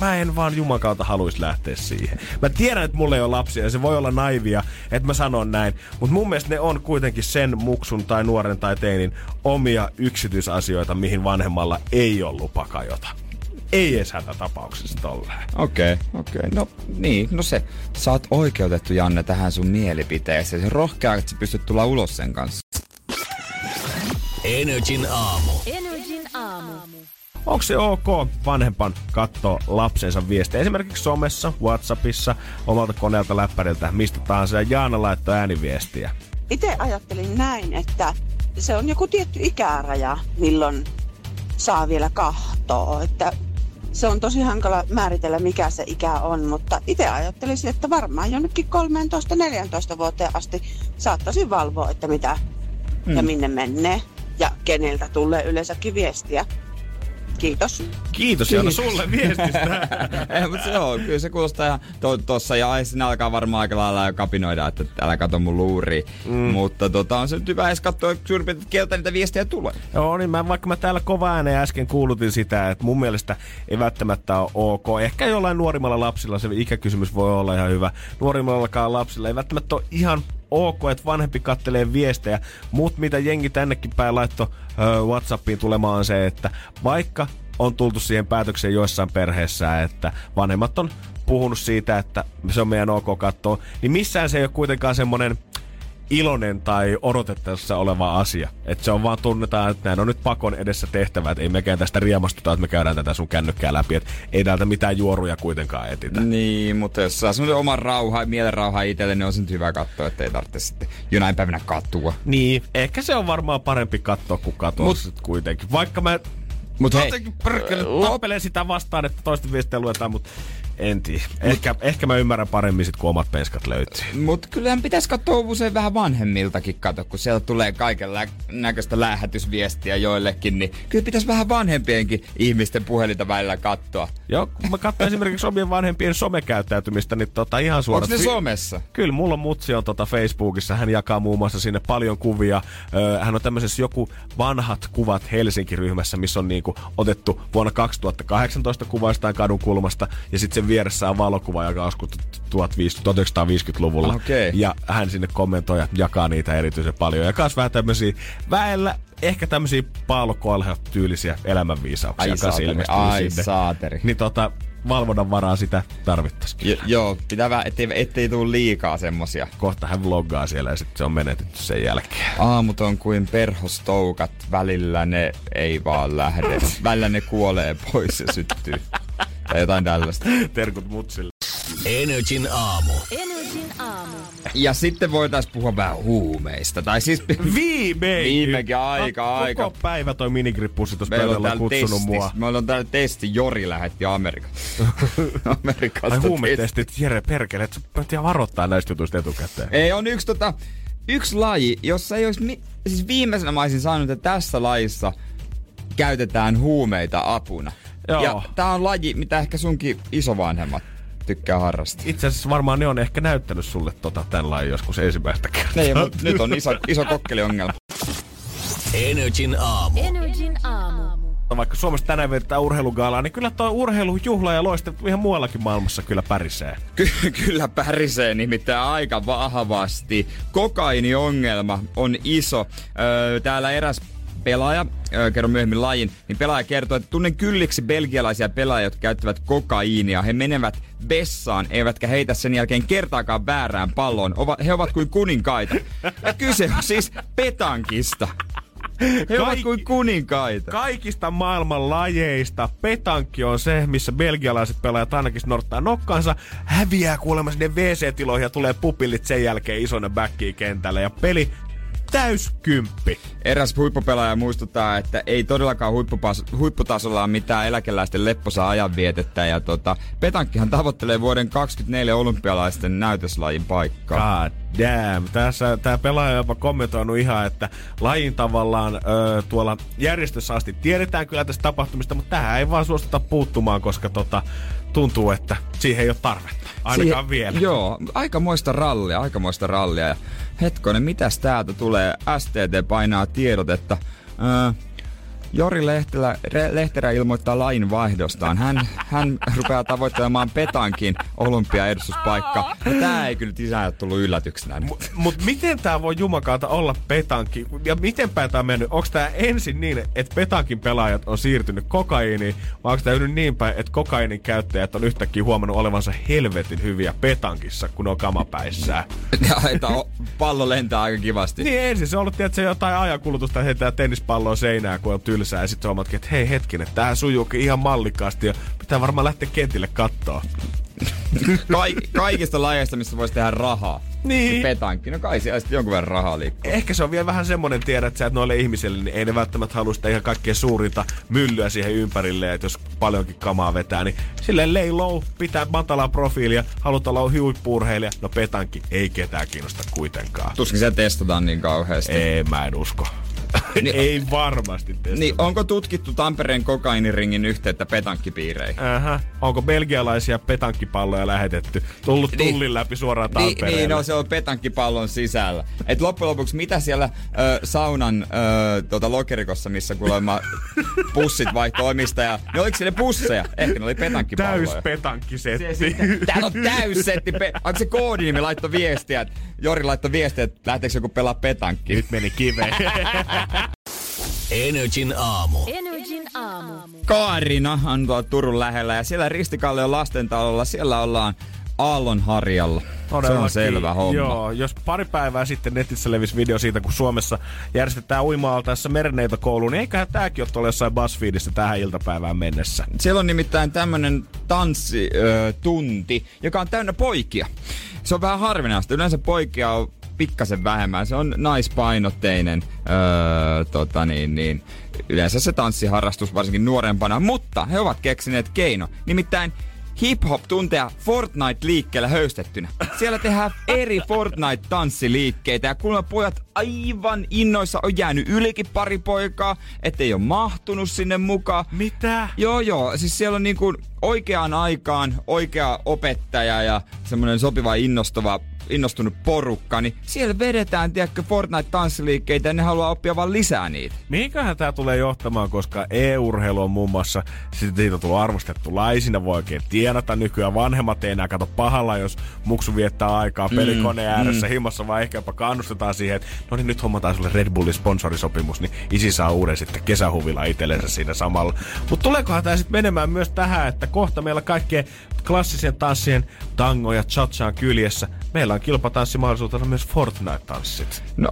Mä en vaan Juman kautta haluaisi lähteä siihen. Mä tiedän, että mulla ei ole lapsia ja se voi olla naivia, että mä sanon näin. Mutta mun mielestä ne on kuitenkin sen muksun tai nuoren tai teinin omia yksityisasioita, mihin vanhemmalla ei ole lupakajota. Ei edes hätätapauksessa tolleen. Okei. No se. Sä oot oikeutettu, Janne, tähän sun mielipiteeseen. Se rohkeaa, että sä pystyt tulla ulos sen kanssa. Energin aamu. Onko se ok vanhempan katsoa lapsensa viestejä? Esimerkiksi somessa, WhatsAppissa, omalta koneelta, läppäriltä, mistä tahansa. Ja Jaana laittoi ääniviestiä. Itse ajattelin näin, että se on joku tietty ikäraja, milloin saa vielä katsoa. Että se on tosi hankala määritellä, mikä se ikä on, mutta itse ajattelisin, että varmaan jonnekin 13-14 vuoteen asti saattaisin valvoa, että mitä ja minne menee ja keneltä tulee yleensäkin viestiä. Kiitos. Kiitos Jaana sulle viestistä. Kyllä se kuulostaa ihan tuossa ja sinne alkaa varmaan aika lailla jo kapinoida, että älä kato mun luuri. Mutta on se nyt hyvä edes katsoa suurin piirtein, että keltä niitä viestejä tulee. Joo niin, vaikka mä täällä kova ääneen äsken kuulutin sitä, että mun mielestä ei välttämättä ole ok. Ehkä jollain nuorimmalla lapsilla se ikäkysymys voi olla ihan hyvä. Nuorimmallakaan lapsilla ei välttämättä ole ihan ok, että vanhempi kattelee viestejä, mutta mitä jengi tännekin päin laittoi WhatsAppiin tulemaan on se, että vaikka on tultu siihen päätökseen joissain perheessä, että vanhemmat on puhunut siitä, että se on meidän ok katsoa, niin missään se ei ole kuitenkaan semmoinen iloinen tai odotettavassa oleva asia. Että se on vaan tunnetaan, että näin on nyt pakon edessä tehtävä, että ei mekään tästä riemastuta, että me käydään tätä sun kännykkää läpi, että ei täältä mitään juoruja kuitenkaan etitä. Niin, mutta jos saa semmoinen oman rauha, mielen rauha itselle, niin on se nyt hyvä katsoa, että ei tarvitse sitten jonain päivänä katua. Niin, ehkä se on varmaan parempi katsoa kuin katua kuitenkin. Vaikka mä jotenkin perkele tappelee sitä vastaan, että toisten viestejä luetaan, mutta En tiedä. Ehkä mä ymmärrän paremmin sit, kun omat peskat löytyy. Mut kyllähän pitäis katsoa usein vähän vanhemmiltakin kato, kun sieltä tulee kaiken näköistä lähettysviestiä joillekin, niin kyllä pitäis vähän vanhempienkin ihmisten puhelinta välillä katsoa. Joo, kun mä katson esimerkiksi omien vanhempien somekäyttäytymistä, niin ihan suoraan. Onks ne somessa? Kyllä, mulla on mutsi on Facebookissa, hän jakaa muun muassa sinne paljon kuvia. Hän on tämmöisessä joku vanhat kuvat Helsinki-ryhmässä, missä on niinku otettu vuonna 2018 kuvaistaan kadun kulmasta, ja sit sen vieressä on valokuva, joka on 1950-luvulla. Okay. Ja hän sinne kommentoi ja jakaa niitä erityisen paljon. Ja kans vähän tämmösiä väellä, ehkä tämmösiä Paolo Koelho-tyylisiä elämänviisauksia. Ai saateri, ai saateri. Niin valvonnan varaa sitä tarvittaisiin. Joo, pitää vähän, ettei tule liikaa semmosia. Kohta hän vloggaa siellä ja sitten se on menetetty sen jälkeen. Aamut on kuin perhostoukat, välillä ne ei vaan lähde. Välillä ne kuolee pois ja syttyy. Tai jotain tällaista. Terkut mutsille. Energin aamu. Ja sitten voitais puhua vähän huumeista. Tai siis viimeinkin aika. Koko päivä toi minigripussi tossa pöydällä on kutsunut mua. Meillä on täällä testi. Jori lähetti Amerikasta. Ai huumetestit, Jere perkele. Et sä varoittaa näistä jutuista etukäteen. Ei, on yksi laji, jossa ei olisi... Siis viimeisenä mä olisin saanut, että tässä lajissa käytetään huumeita apuna. Joo. Ja tää on laji, mitä ehkä sunkin isovanhemmat tykkää harrastaa. Itse asiassa varmaan ne on ehkä näyttänyt sulle tällainen joskus ensimmäistä kertaa. Ei, mutta nyt on iso kokkeliongelma. Energin aamu. Vaikka Suomessa tänään vietetään urheilugaalaa, niin kyllä tuo urheilujuhla ja loiste ihan muuallakin maailmassa kyllä pärisee. Kyllä pärisee, nimittäin aika vahvasti. Kokainiongelma on iso. Täällä eräs pelaaja, kerron myöhemmin lajin, niin pelaaja kertoo, että tunnen kylliksi belgialaisia pelaajia, jotka käyttävät kokaiinia. He menevät vessaan, eivätkä heitä sen jälkeen kertaakaan väärään palloon. He ovat kuin kuninkaita. Ja kyse on siis petankista. He ovat kuin kuninkaita. Kaikista maailman lajeista petankki on se, missä belgialaiset pelaajat ainakin snorttaa nokkansa, häviää kuulemma sinne WC-tiloihin ja tulee pupillit sen jälkeen isona backiin kentälle. Ja peli täyskymppi. Eräs huippupelaaja muistuttaa, että ei todellakaan huipputasolla ole mitään eläkeläisten lepposaa ajanvietettä. Ja petankkihan tavoittelee vuoden 2024 olympialaisten näytöslajin paikkaa. God damn. Tää pelaaja on jopa kommentoinut ihan, että lajin tavallaan tuolla järjestössä asti tiedetään kyllä tästä tapahtumista, mutta tähän ei vaan suostuta puuttumaan, koska tuntuu, että siihen ei ole tarvetta. Ainakaan vielä. Joo, aikamoista rallia. Ja hetkonen, mitäs täältä tulee? STT painaa tiedotetta. Jori Lehterä ilmoittaa lain vaihdostaan. Hän rupeaa tavoittelemaan petankin olympiaedustuspaikkaa. Tää ei kyllä isänä tullut yllätyksenä. Mutta miten tää voi jumakaata olla petanki? Ja miten päin tää on mennyt? Onks tää ensin niin, että petankin pelaajat on siirtynyt kokaiiniin? Vai onks tää yhden niin päin, että kokaiinin käyttäjät on yhtäkkiä huomannut olevansa helvetin hyviä petankissa, kun on kamapäissään? Pallo lentää aika kivasti. Niin ensin se on ollut tietysti jotain ajankulutusta, että heitetään tennispalloa seinään, kun on ja sitten huomaatkin, että hei hetkinen, tää sujuukin ihan mallikkaasti ja pitää varmaan lähteä kentille kattoo. Kaikista lajeista, missä voisi tehdä rahaa. Niin. Petankki, no kai siellä jonkun verran rahaa liikkuu. Ehkä se on vielä vähän semmonen tiedä, että noille ihmisille niin ei ne välttämättä halua sitä ihan kaikkea suurinta myllyä siihen ympärille, että jos paljonkin kamaa vetää, niin silleen lay low, pitää matalaa profiilia, haluta olla huippu-urheilija. No petankki ei ketään kiinnosta kuitenkaan. Tuskin se testataan niin kauheasti. Ei, mä en usko. Niin, ei varmasti testata. Niin, onko tutkittu Tampereen kokaiiniringin yhteyttä petankkipiireihin? Onko belgialaisia petankkipalloja lähetetty? Tullut tullin läpi suoraan Tampereelle. Niin, no se on petankkipallon sisällä. Et loppujen lopuksi, mitä siellä saunan lokerikossa, missä kuulemma pussit vaihtoi omistajaa, niin oliko siellä pusseja? Ehkä ne oli petankkipalloja. Täys petankkisetti. Täällä on täyssetti. Onko se koodinimi laittoi viestiä, että Jori laittoi viestiä, että lähteekö joku pelaa petankki? Nyt meni kiveen. Energin aamu. Kaarina on tuolla Turun lähellä ja siellä Ristikallion lastentalolla, siellä ollaan aallonharjalla. Todellakin. Se on selvä homma. Joo, jos pari päivää sitten netissä levisi video siitä, kun Suomessa järjestetään uima-altaessa merenneitokouluun, niin eiköhän tääkin ole tuolla jossain BuzzFeedissa tähän iltapäivään mennessä. Siellä on nimittäin tämmönen tanssitunti, joka on täynnä poikia. Se on vähän harvinaista. Yleensä poikia on pikkasen vähemmän. Se on naispainotteinen yleensä se tanssiharrastus varsinkin nuorempana, mutta he ovat keksineet keino. Nimittäin hip-hop-tunteja Fortnite-liikkeellä höystettynä. Siellä tehdään eri Fortnite-tanssiliikkeitä ja kuulemma pojat aivan innoissa on jäänyt ylikin pari poikaa, ettei ole mahtunut sinne mukaan. Mitä? Joo, siis siellä on niinku oikeaan aikaan oikea opettaja ja semmoinen sopiva innostunut porukka, niin siellä vedetään, tiedätkö, Fortnite-tanssiliikkeitä ja ne haluaa oppia vaan lisää niitä. Mihinköhän tää tulee johtamaan, koska e-urheilu on muun muassa, siitä on tullut arvostettu laisina, voi oikein tienata nykyään, vanhemmat ei enää kato pahalla, jos muksu viettää aikaa pelikoneen ääressä himassa, vaan ehkä jopa kannustetaan siihen, että no niin nyt hommataan sulle Red Bullin sponsorisopimus, niin isi saa uuden sitten kesähuvila itsellensä siinä samalla. Mut tuleekohan tää sitten menemään myös tähän, että kohta meillä kaikkea klassisen tanssien tango ja cha-chaan kyljessä. Meillä on kilpatanssimahdollisuutena myös Fortnite-tanssit. No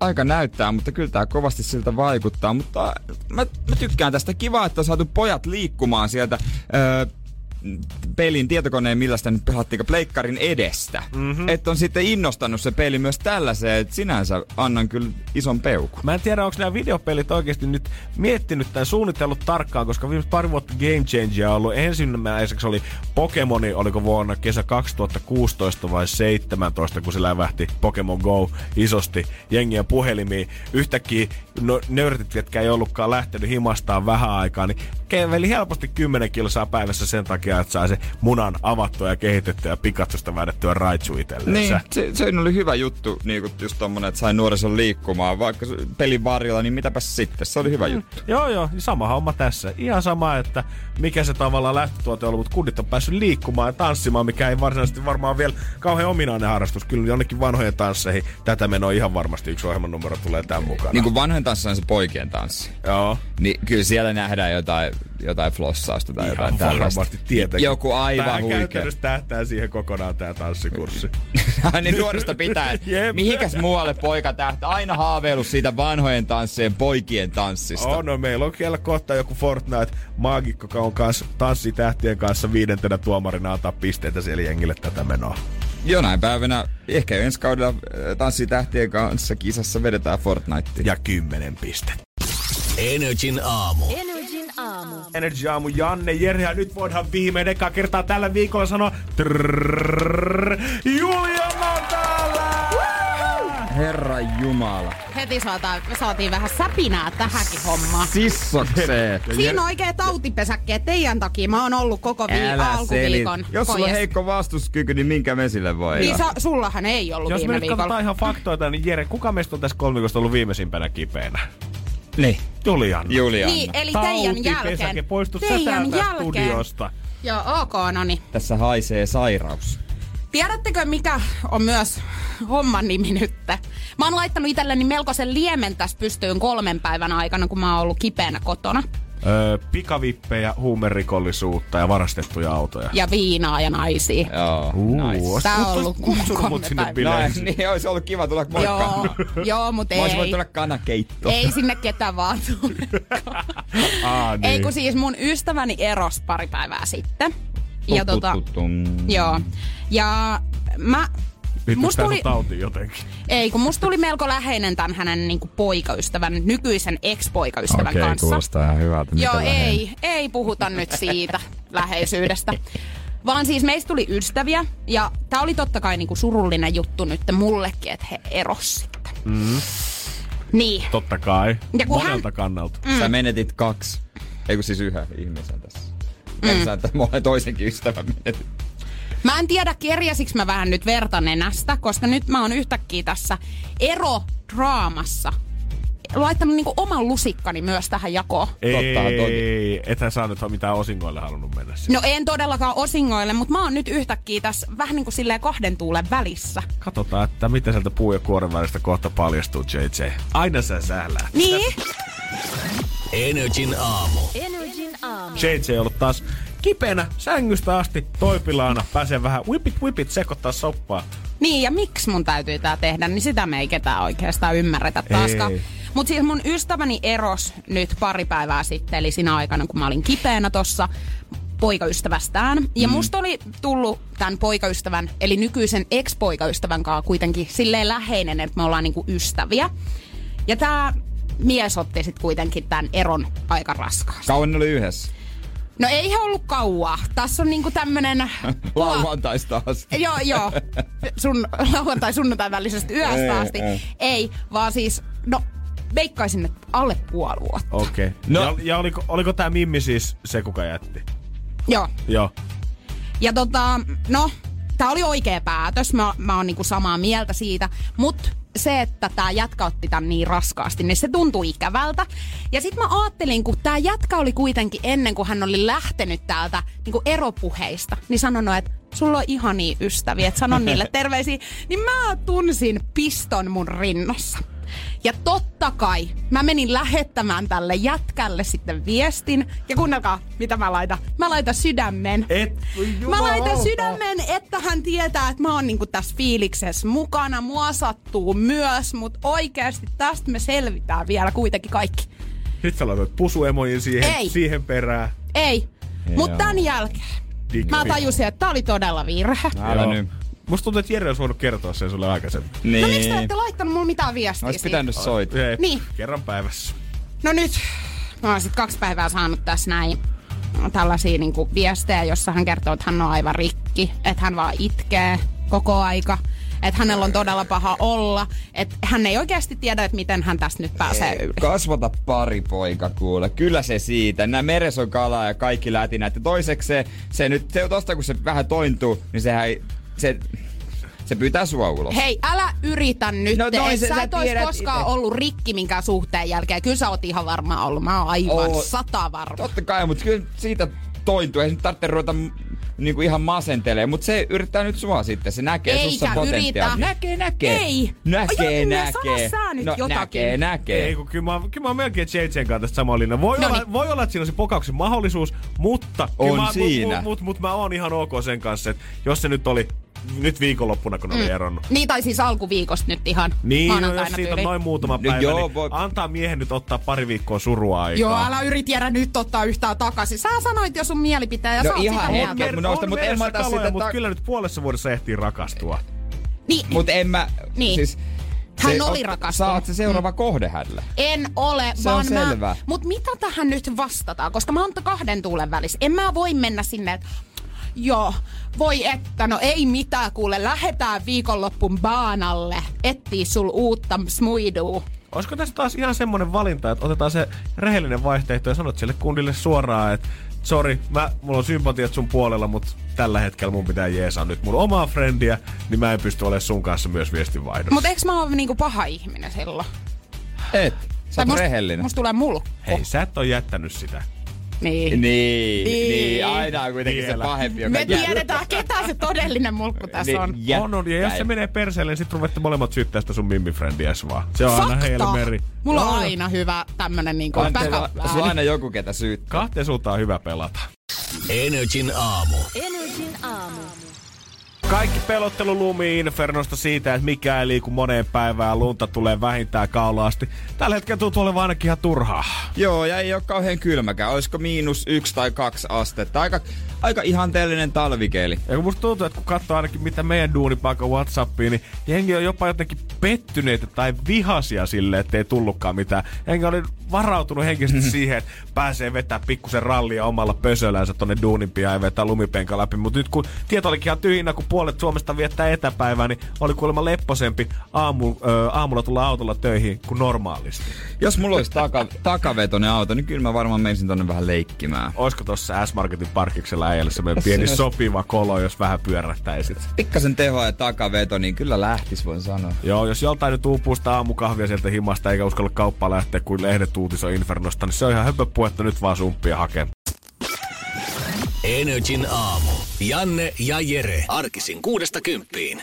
aika näyttää, mutta kyllä tää kovasti siltä vaikuttaa. Mutta mä tykkään tästä. Kivaa, että on saatu pojat liikkumaan sieltä pelin tietokoneen, millä sitä nyt pelattiin, pleikkarin edestä. Mm-hmm. Että on sitten innostanut se peli myös tällaiseen, että sinänsä annan kyllä ison peukun. Mä en tiedä, onko nämä videopelit oikeasti nyt miettinyt tämän suunnitellut tarkkaan, koska viimeiset pari vuotta Game Changeria on ollut. Ensimmäiseksi oli Pokemoni, oliko vuonna kesä 2016 vai 2017, kun se lävähti Pokemon Go isosti jengiä puhelimiin. Yhtäkkiä nörtit, jotka ei ollutkaan lähtenyt himastaan vähän aikaa, niin käveli helposti 10 kilsaa päivässä sen takia, että saa se munan avattua ja kehitettyä ja Pikachusta väädettyä Raichu itsellensä. Niin, se oli hyvä juttu, niin just tommonen, että sai nuorison liikkumaan, vaikka pelin varjolla, niin mitäpä sitten, se oli hyvä juttu. Joo, niin sama homma tässä. Ihan sama, että mikä se tavallaan lähtötuote on ollut, mutta kunnit on päässyt liikkumaan ja tanssimaan, mikä ei varsinaisesti varmaan vielä kauhean ominainen harrastus. Kyllä jonnekin vanhojen tansseihin tätä menoa ihan varmasti yksi ohjelman numero tulee tämän mukana. Niin kuin vanhojen tanssi on se poikien tanssi. Joo. Niin kyllä siellä nähdään jotain flossausta tai ihan jotain tällaista. Tietenkin. Joku aivan huikea. Tää käytännössä tähtää siihen kokonaan tää tanssikurssi. Niin nuoresta pitää. Mihinkäs muualle poika tähtää? Aina haaveillut siitä vanhojen tanssien, poikien tanssista. No meillä on vielä kohta joku Fortnite-maagikko, joka on kanssa Tanssitähtien kanssa 5. tuomarina antaa pisteitä siellä jengille tätä menoa. Jonain päivänä, ehkä ensi kaudella Tanssitähtien kanssa kisassa vedetään Fortnitea. Ja 10 pistettä. Energin aamu. Energia Aamu, Janne, Jere, ja nyt voidaan viimein ekaa kertaa tällä viikolla sanoa Juliana on täällä! Herra Jumala. Heti saatiin vähän säpinää tähänkin hommaan. Sissokseen. Siinä on oikea tautipesäkkeä teidän takia. Mä oon ollut koko alkuviikon pois. Jos sulla on heikko vastuskyky, niin minkä mesille voi? Niin sullahan ei ollut jos viime viikolla. Jos me nyt katsotaan ihan faktoita, niin Jere, kuka meistä on tässä kolmikosta ollut viimeisimpänä kipeänä? Niin. Juliana. Niin, eli teidän jälkeen. Tautipesäke poistui täältä studiosta. Joo, ok, no niin. Tässä haisee sairaus. Tiedättekö, mikä on myös homman nimi nyt? Mä oon laittanut itselleni melkoisen liemen tässä pystyyn 3 päivän aikana, kun mä oon ollut kipeänä kotona. Pikavippejä, huumerikollisuutta ja varastettuja autoja. Ja viinaa ja naisia. Joo, nice. Tää on ollut mut sinne bileihin. Niin, olisi ollut kiva tulla moikkaan. Joo, mut ei. Mä ois voinut tulla kanakeittoon. Ei sinne ketään vaan tulla. Niin. Ei kun siis mun ystäväni erosi pari päivää sitten. Ja joo. Ja mä... Liittyykö tää tautiin jotenkin? Ei, kun musta tuli melko läheinen tämän hänen niinku poikaystävän, nykyisen ex-poikaystävän kanssa. Okei, kuulostaa ihan hyvältä. Joo, ei puhuta nyt siitä läheisyydestä. Vaan siis meistä tuli ystäviä, ja tää oli totta kai niinku surullinen juttu nyt mullekin, että he erosi sitten. Mm. Niin. Totta kai. Monelta kannalta. Sä menetit 2. Ei kun siis yhä ihmisen tässä. En sä, että mulla toisenkin ystävän menetit. Mä en tiedä, kerjäsiks mä vähän nyt verta nenästä, koska nyt mä oon yhtäkkiä tässä erodraamassa laittanut niinku oman lusikkani myös tähän jakoon. Ei, ethän sä nyt mitään osingoille halunnut mennä siihen. No en todellakaan osingoille, mutta mä oon nyt yhtäkkiä tässä vähän niinku silleen 2 tuulen välissä. Katsotaan, että mitä sieltä puu- ja kuoren välistä kohta paljastuu, JJ. Aina sä sählää. Niin? Energin aamu. JJ on ollut taas kipeänä sängystä asti toipilaana. Pääsee vähän whipit sekoittaa soppaa. Niin, ja miksi mun täytyy tää tehdä, niin sitä me ei ketään oikeastaan ymmärretä taaskaan. Mut siis mun ystäväni eros nyt pari päivää sitten, eli siinä aikana, kun mä olin kipeänä tossa poikaystävästään. Ja musta oli tullut tämän poikaystävän, eli nykyisen ex-poikaystävän kanssa kuitenkin silleen läheinen, että me ollaan niinku ystäviä. Ja tää mies otti sit kuitenkin tän eron aika raskaasti. Kauan oli yhdessä? No eihän ollut kauaa. Tässä on niinku tämmönen... lauantaista asti. Joo. Lauantai-sunnuntain välisestä yöstä asti. Ei, vaan siis... No, veikkaisin, että alle puoli vuotta. Okei. Okay. No. Ja oliko tää Mimmi siis se, kuka jätti? Joo. Ja no... Tää oli oikea päätös, mä oon niinku samaa mieltä siitä, mut se, että tää jätkä otti tän niin raskaasti, niin se tuntui ikävältä. Ja sit mä ajattelin, kun tää jätkä oli kuitenkin ennen kuin hän oli lähtenyt täältä niinku eropuheista, niin sanonut, että sulla on ihania ystäviä, että sanon niille terveisiä, niin mä tunsin piston mun rinnassa. Ja totta kai mä menin lähettämään tälle jätkälle sitten viestin. Ja kuunnelkaa, mitä mä laitan. Mä laitan sydämen. Mä laitan sydämen, että hän tietää, että mä oon niinku tässä fiiliksessä mukana. Mua sattuu myös, mutta oikeasti tästä me selvitään vielä kuitenkin kaikki. Nyt sä laitat pusuemojin siihen perään. Ei, mutta tämän jälkeen mä tajusin, että tää oli todella virhe. Musta tuntuu, että Jere olisi voinut kertoa sen sulle aikaisemmin. Niin. No miksi te ette laittanut mulle mitään viestiä? Ois pitänyt soittaa. Niin. Kerran päivässä. No nyt mä oon sit 2 päivää saanut tässä näin tällaisia niinku viestejä, jossa hän kertoo, että hän on aivan rikki. Että hän vaan itkee koko aika. Että hänellä on todella paha olla. Että hän ei oikeasti tiedä, että miten hän tästä nyt pääsee yli. Kasvata pari poika kuule. Kyllä se siitä. Nää meres on kalaa ja kaikki lätinä. Ja toisekseen se nyt, tosta kun se vähän tointuu, niin sehän ei... Se pyytää sua ulos. Hei, älä yritä nyt. No, sä et ois koskaan ollut rikki minkään suhteen jälkeen. Kyllä sä oot ihan varmaan ollut. Mä oon aivan 100% varma. Totta kai, mutta kyllä siitä tointuu. Ei nyt tarvitse ruveta niinku ihan masentelemaan. Mutta se yrittää nyt sua sitten. Se näkee sussa potentiaalia. Näkee. Ei. Näkee. Sano nyt jotakin. Näkee. Ei, kun kyllä mä oon melkein JJ:n kanssa tästä samaa linjaa. Voi olla, että siinä on se pokauksen mahdollisuus, mutta mä oon ihan ok sen kanssa, että jos se nyt oli... Nyt viikonloppuna, kun oli eronnut. Niin, tai siis alkuviikosta nyt ihan maanantaina siitä on noin muutama päivä, niin antaa miehen nyt ottaa pari viikkoa surua aikaa. Joo, älä yritä jäädä nyt ottaa yhtään takaisin. Sä sanoit jo sun mielipiteen ja sä oot sitä mieltä. No ihan hetken, mutta kyllä nyt puolessa vuodessa ehtii rakastua. Niin. Mut en mä... Niin. Siis, hän oli rakastunut. Sä oot se seuraava kohde hänelle. En ole, se vaan mä... Mut mitä tähän nyt vastataan? Koska mä oon 2 tuulen välissä. En mä voi mennä sinne, että... Joo, voi että, no ei mitään kuule, lähetään viikonloppun baanalle, etsii sul uutta smuiduu. Olisiko tässä taas ihan semmonen valinta, että otetaan se rehellinen vaihtoehto ja sanot sille kundille suoraan, että sori, mulla on sympatiat sun puolella, mutta tällä hetkellä mun pitää jeesaa nyt mun omaa frendiä, niin mä en pysty olemaan sun kanssa myös viestinvaihdossa. Mut eiks mä oo niinku paha ihminen silloin? Et, sä oot rehellinen. Musta tulee mulkku. Hei, sä et oo jättänyt sitä. Niin. Aina on kuitenkin vielä. Se pahempi, joka me tiedetään, ketä se todellinen mulkku tässä on. Ja jos se menee perseelle, niin sit ruvette molemmat syyttää sitä sun mimmifrendiäs vaan. Se on fakta. Aina heilmeri. Mulla on aina hyvä tämmönen niinku backup. Se on aina joku, ketä syyttää. 2 suuntaan on hyvä pelata. Energin aamu. Kaikki pelottelu lumi-infernosta siitä, että mikä ei liiku moneen päivään, lunta tulee vähintään kaulaasti. Tällä hetkellä tuntuu olevan ainakin ihan turhaa. Joo, ja ei ole kauhean kylmäkään. Olisiko -1 tai 2 astetta? Aika ihanteellinen talvikeli. Ja kun musta tuntuu, että kun katsoo ainakin mitä meidän duunipaikan Whatsappiin, niin jengi on jopa jotenkin pettyneitä tai vihaisia silleen, ettei tullutkaan mitään. Jengi oli varautunut henkisesti siihen, että pääsee vetää pikkusen rallia omalla pösölänsä tonne duunimpia ja vetää lumipenka läpi. Mutta nyt kun tieto olikin ihan tyhjinä, kun puolet Suomesta viettää etäpäivää, niin oli kuulemma lepposempi aamulla tulla autolla töihin kuin normaalisti. Jos mulla olisi takavetoinen auto, niin kyllä mä varmaan menisin tonne vähän leikkimään. Olisiko tossa S-Marketin parkiksella äijällä semmoinen pieni sopiva kolo, jos vähän pyörähtäisit? Pikkasen tehoa ja takaveto, niin kyllä lähtis, voin sanoa. Joo, jos joltain nyt uupuu sitä aamukahvia sieltä himasta, eikä uskalla kauppaa lähteä, kuin lehdet uutisoi infernosta, niin se on ihan höpöpuhetta, nyt vaan sumppia hakee. Energin aamu. Janne ja Jere. Arkisin 6–10.